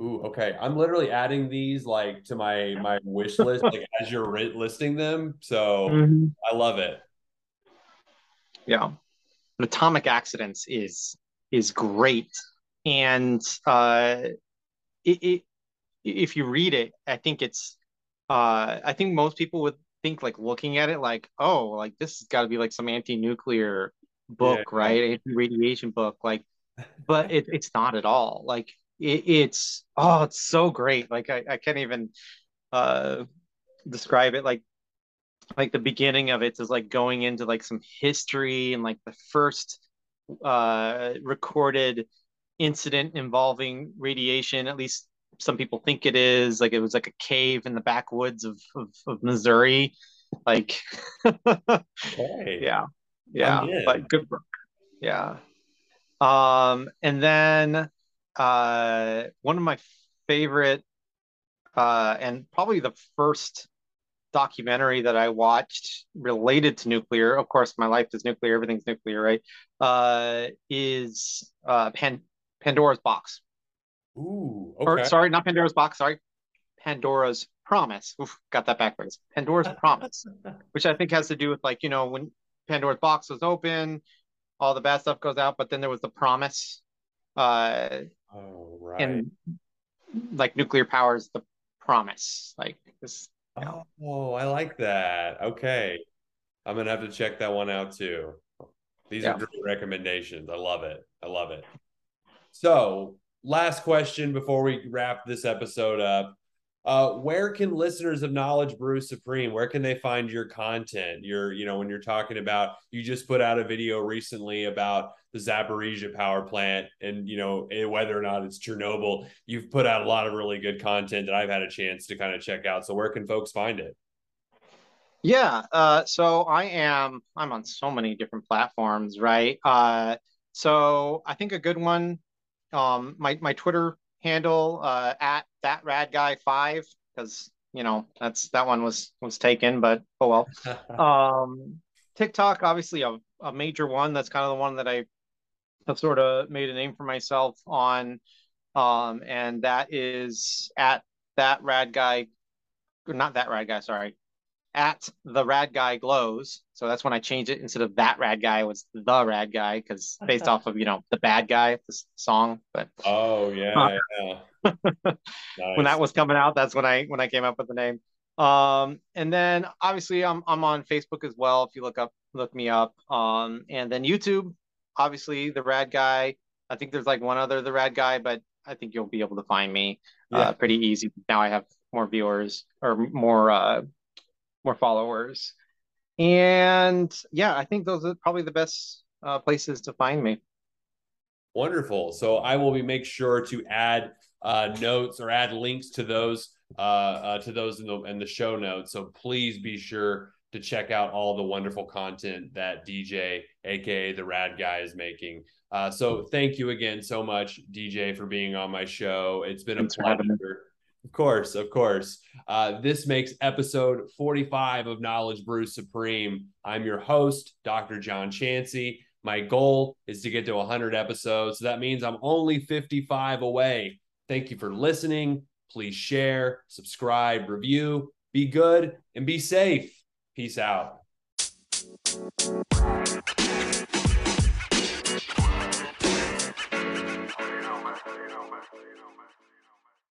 Ooh, okay. I'm literally adding these like to my my wish list like as you're listing them. So mm-hmm. I love it. Yeah, Atomic Accidents is is great, and uh, it, it if you read it, I think it's uh, I think most people would think like looking at it like, oh, like this has got to be like some anti-nuclear book, yeah, right? Yeah. Anti-radiation book, like, but it, it's not at all. Like it, it's oh, it's so great. Like I, I can't even uh describe it. Like like the beginning of it is like going into like some history and like the first uh recorded incident involving radiation, at least some people think it is, like it was like a cave in the backwoods of of, of Missouri, like okay. yeah, yeah, but good book, yeah. Um, and then uh, one of my favorite, uh, and probably the first documentary that I watched related to nuclear. Of course, my life is nuclear; everything's nuclear, right? Uh, is uh, Pan Pandora's Box. Ooh, okay. Or, sorry, not Pandora's Box, sorry. Pandora's Promise. Oof, got that backwards. Pandora's Promise, which I think has to do with like, you know, when Pandora's Box was open, all the bad stuff goes out, but then there was the promise. Uh, oh, right. And like nuclear power is the promise. Like this. You know. Oh, I like that. Okay. I'm going to have to check that one out too. These yeah. are great recommendations. I love it. I love it. So, last question before we wrap this episode up. Uh, where can listeners of Knowledge Brew Supreme, where can they find your content? Your, you know, when you're talking about, you just put out a video recently about the Zaporizhzhia power plant and, you know, whether or not it's Chernobyl, you've put out a lot of really good content that I've had a chance to kind of check out. So where can folks find it? Yeah. Uh, so I am, I'm on so many different platforms, right? Uh, so I think a good one, um my my Twitter handle, uh at that Rad Guy five, because you know that's that one was was taken, but oh well. um TikTok, obviously a, a major one. That's kind of the one that I have sort of made a name for myself on, um and that is at that Rad Guy, not that Rad Guy, sorry, at the Rad Guy Glows. So that's when I changed it. Instead of that Rad Guy, it was the Rad Guy, because based off of, you know, the bad guy, the song. But oh yeah, yeah. Nice. When that was coming out, that's when I when I came up with the name. Um, and then obviously I'm I'm on Facebook as well. If you look up look me up, um, and then YouTube, obviously the Rad Guy. I think there's like one other the Rad Guy, but I think you'll be able to find me yeah. uh, pretty easy. Now I have more viewers or more uh, more followers. And yeah, I think those are probably the best uh, places to find me. Wonderful. So I will be make sure to add uh, notes or add links to those uh, uh, to those in the in the show notes. So please be sure to check out all the wonderful content that D J, aka the Rad Guy, is making. Uh, so thank you again so much, D J, for being on my show. It's been Thanks a pleasure. Of course, of course. Uh, this makes episode forty-five of Knowledge Brew Supreme. I'm your host, Doctor John Chansey. My goal is to get to one hundred episodes. So that means I'm only fifty-five away. Thank you for listening. Please share, subscribe, review, be good, and be safe. Peace out.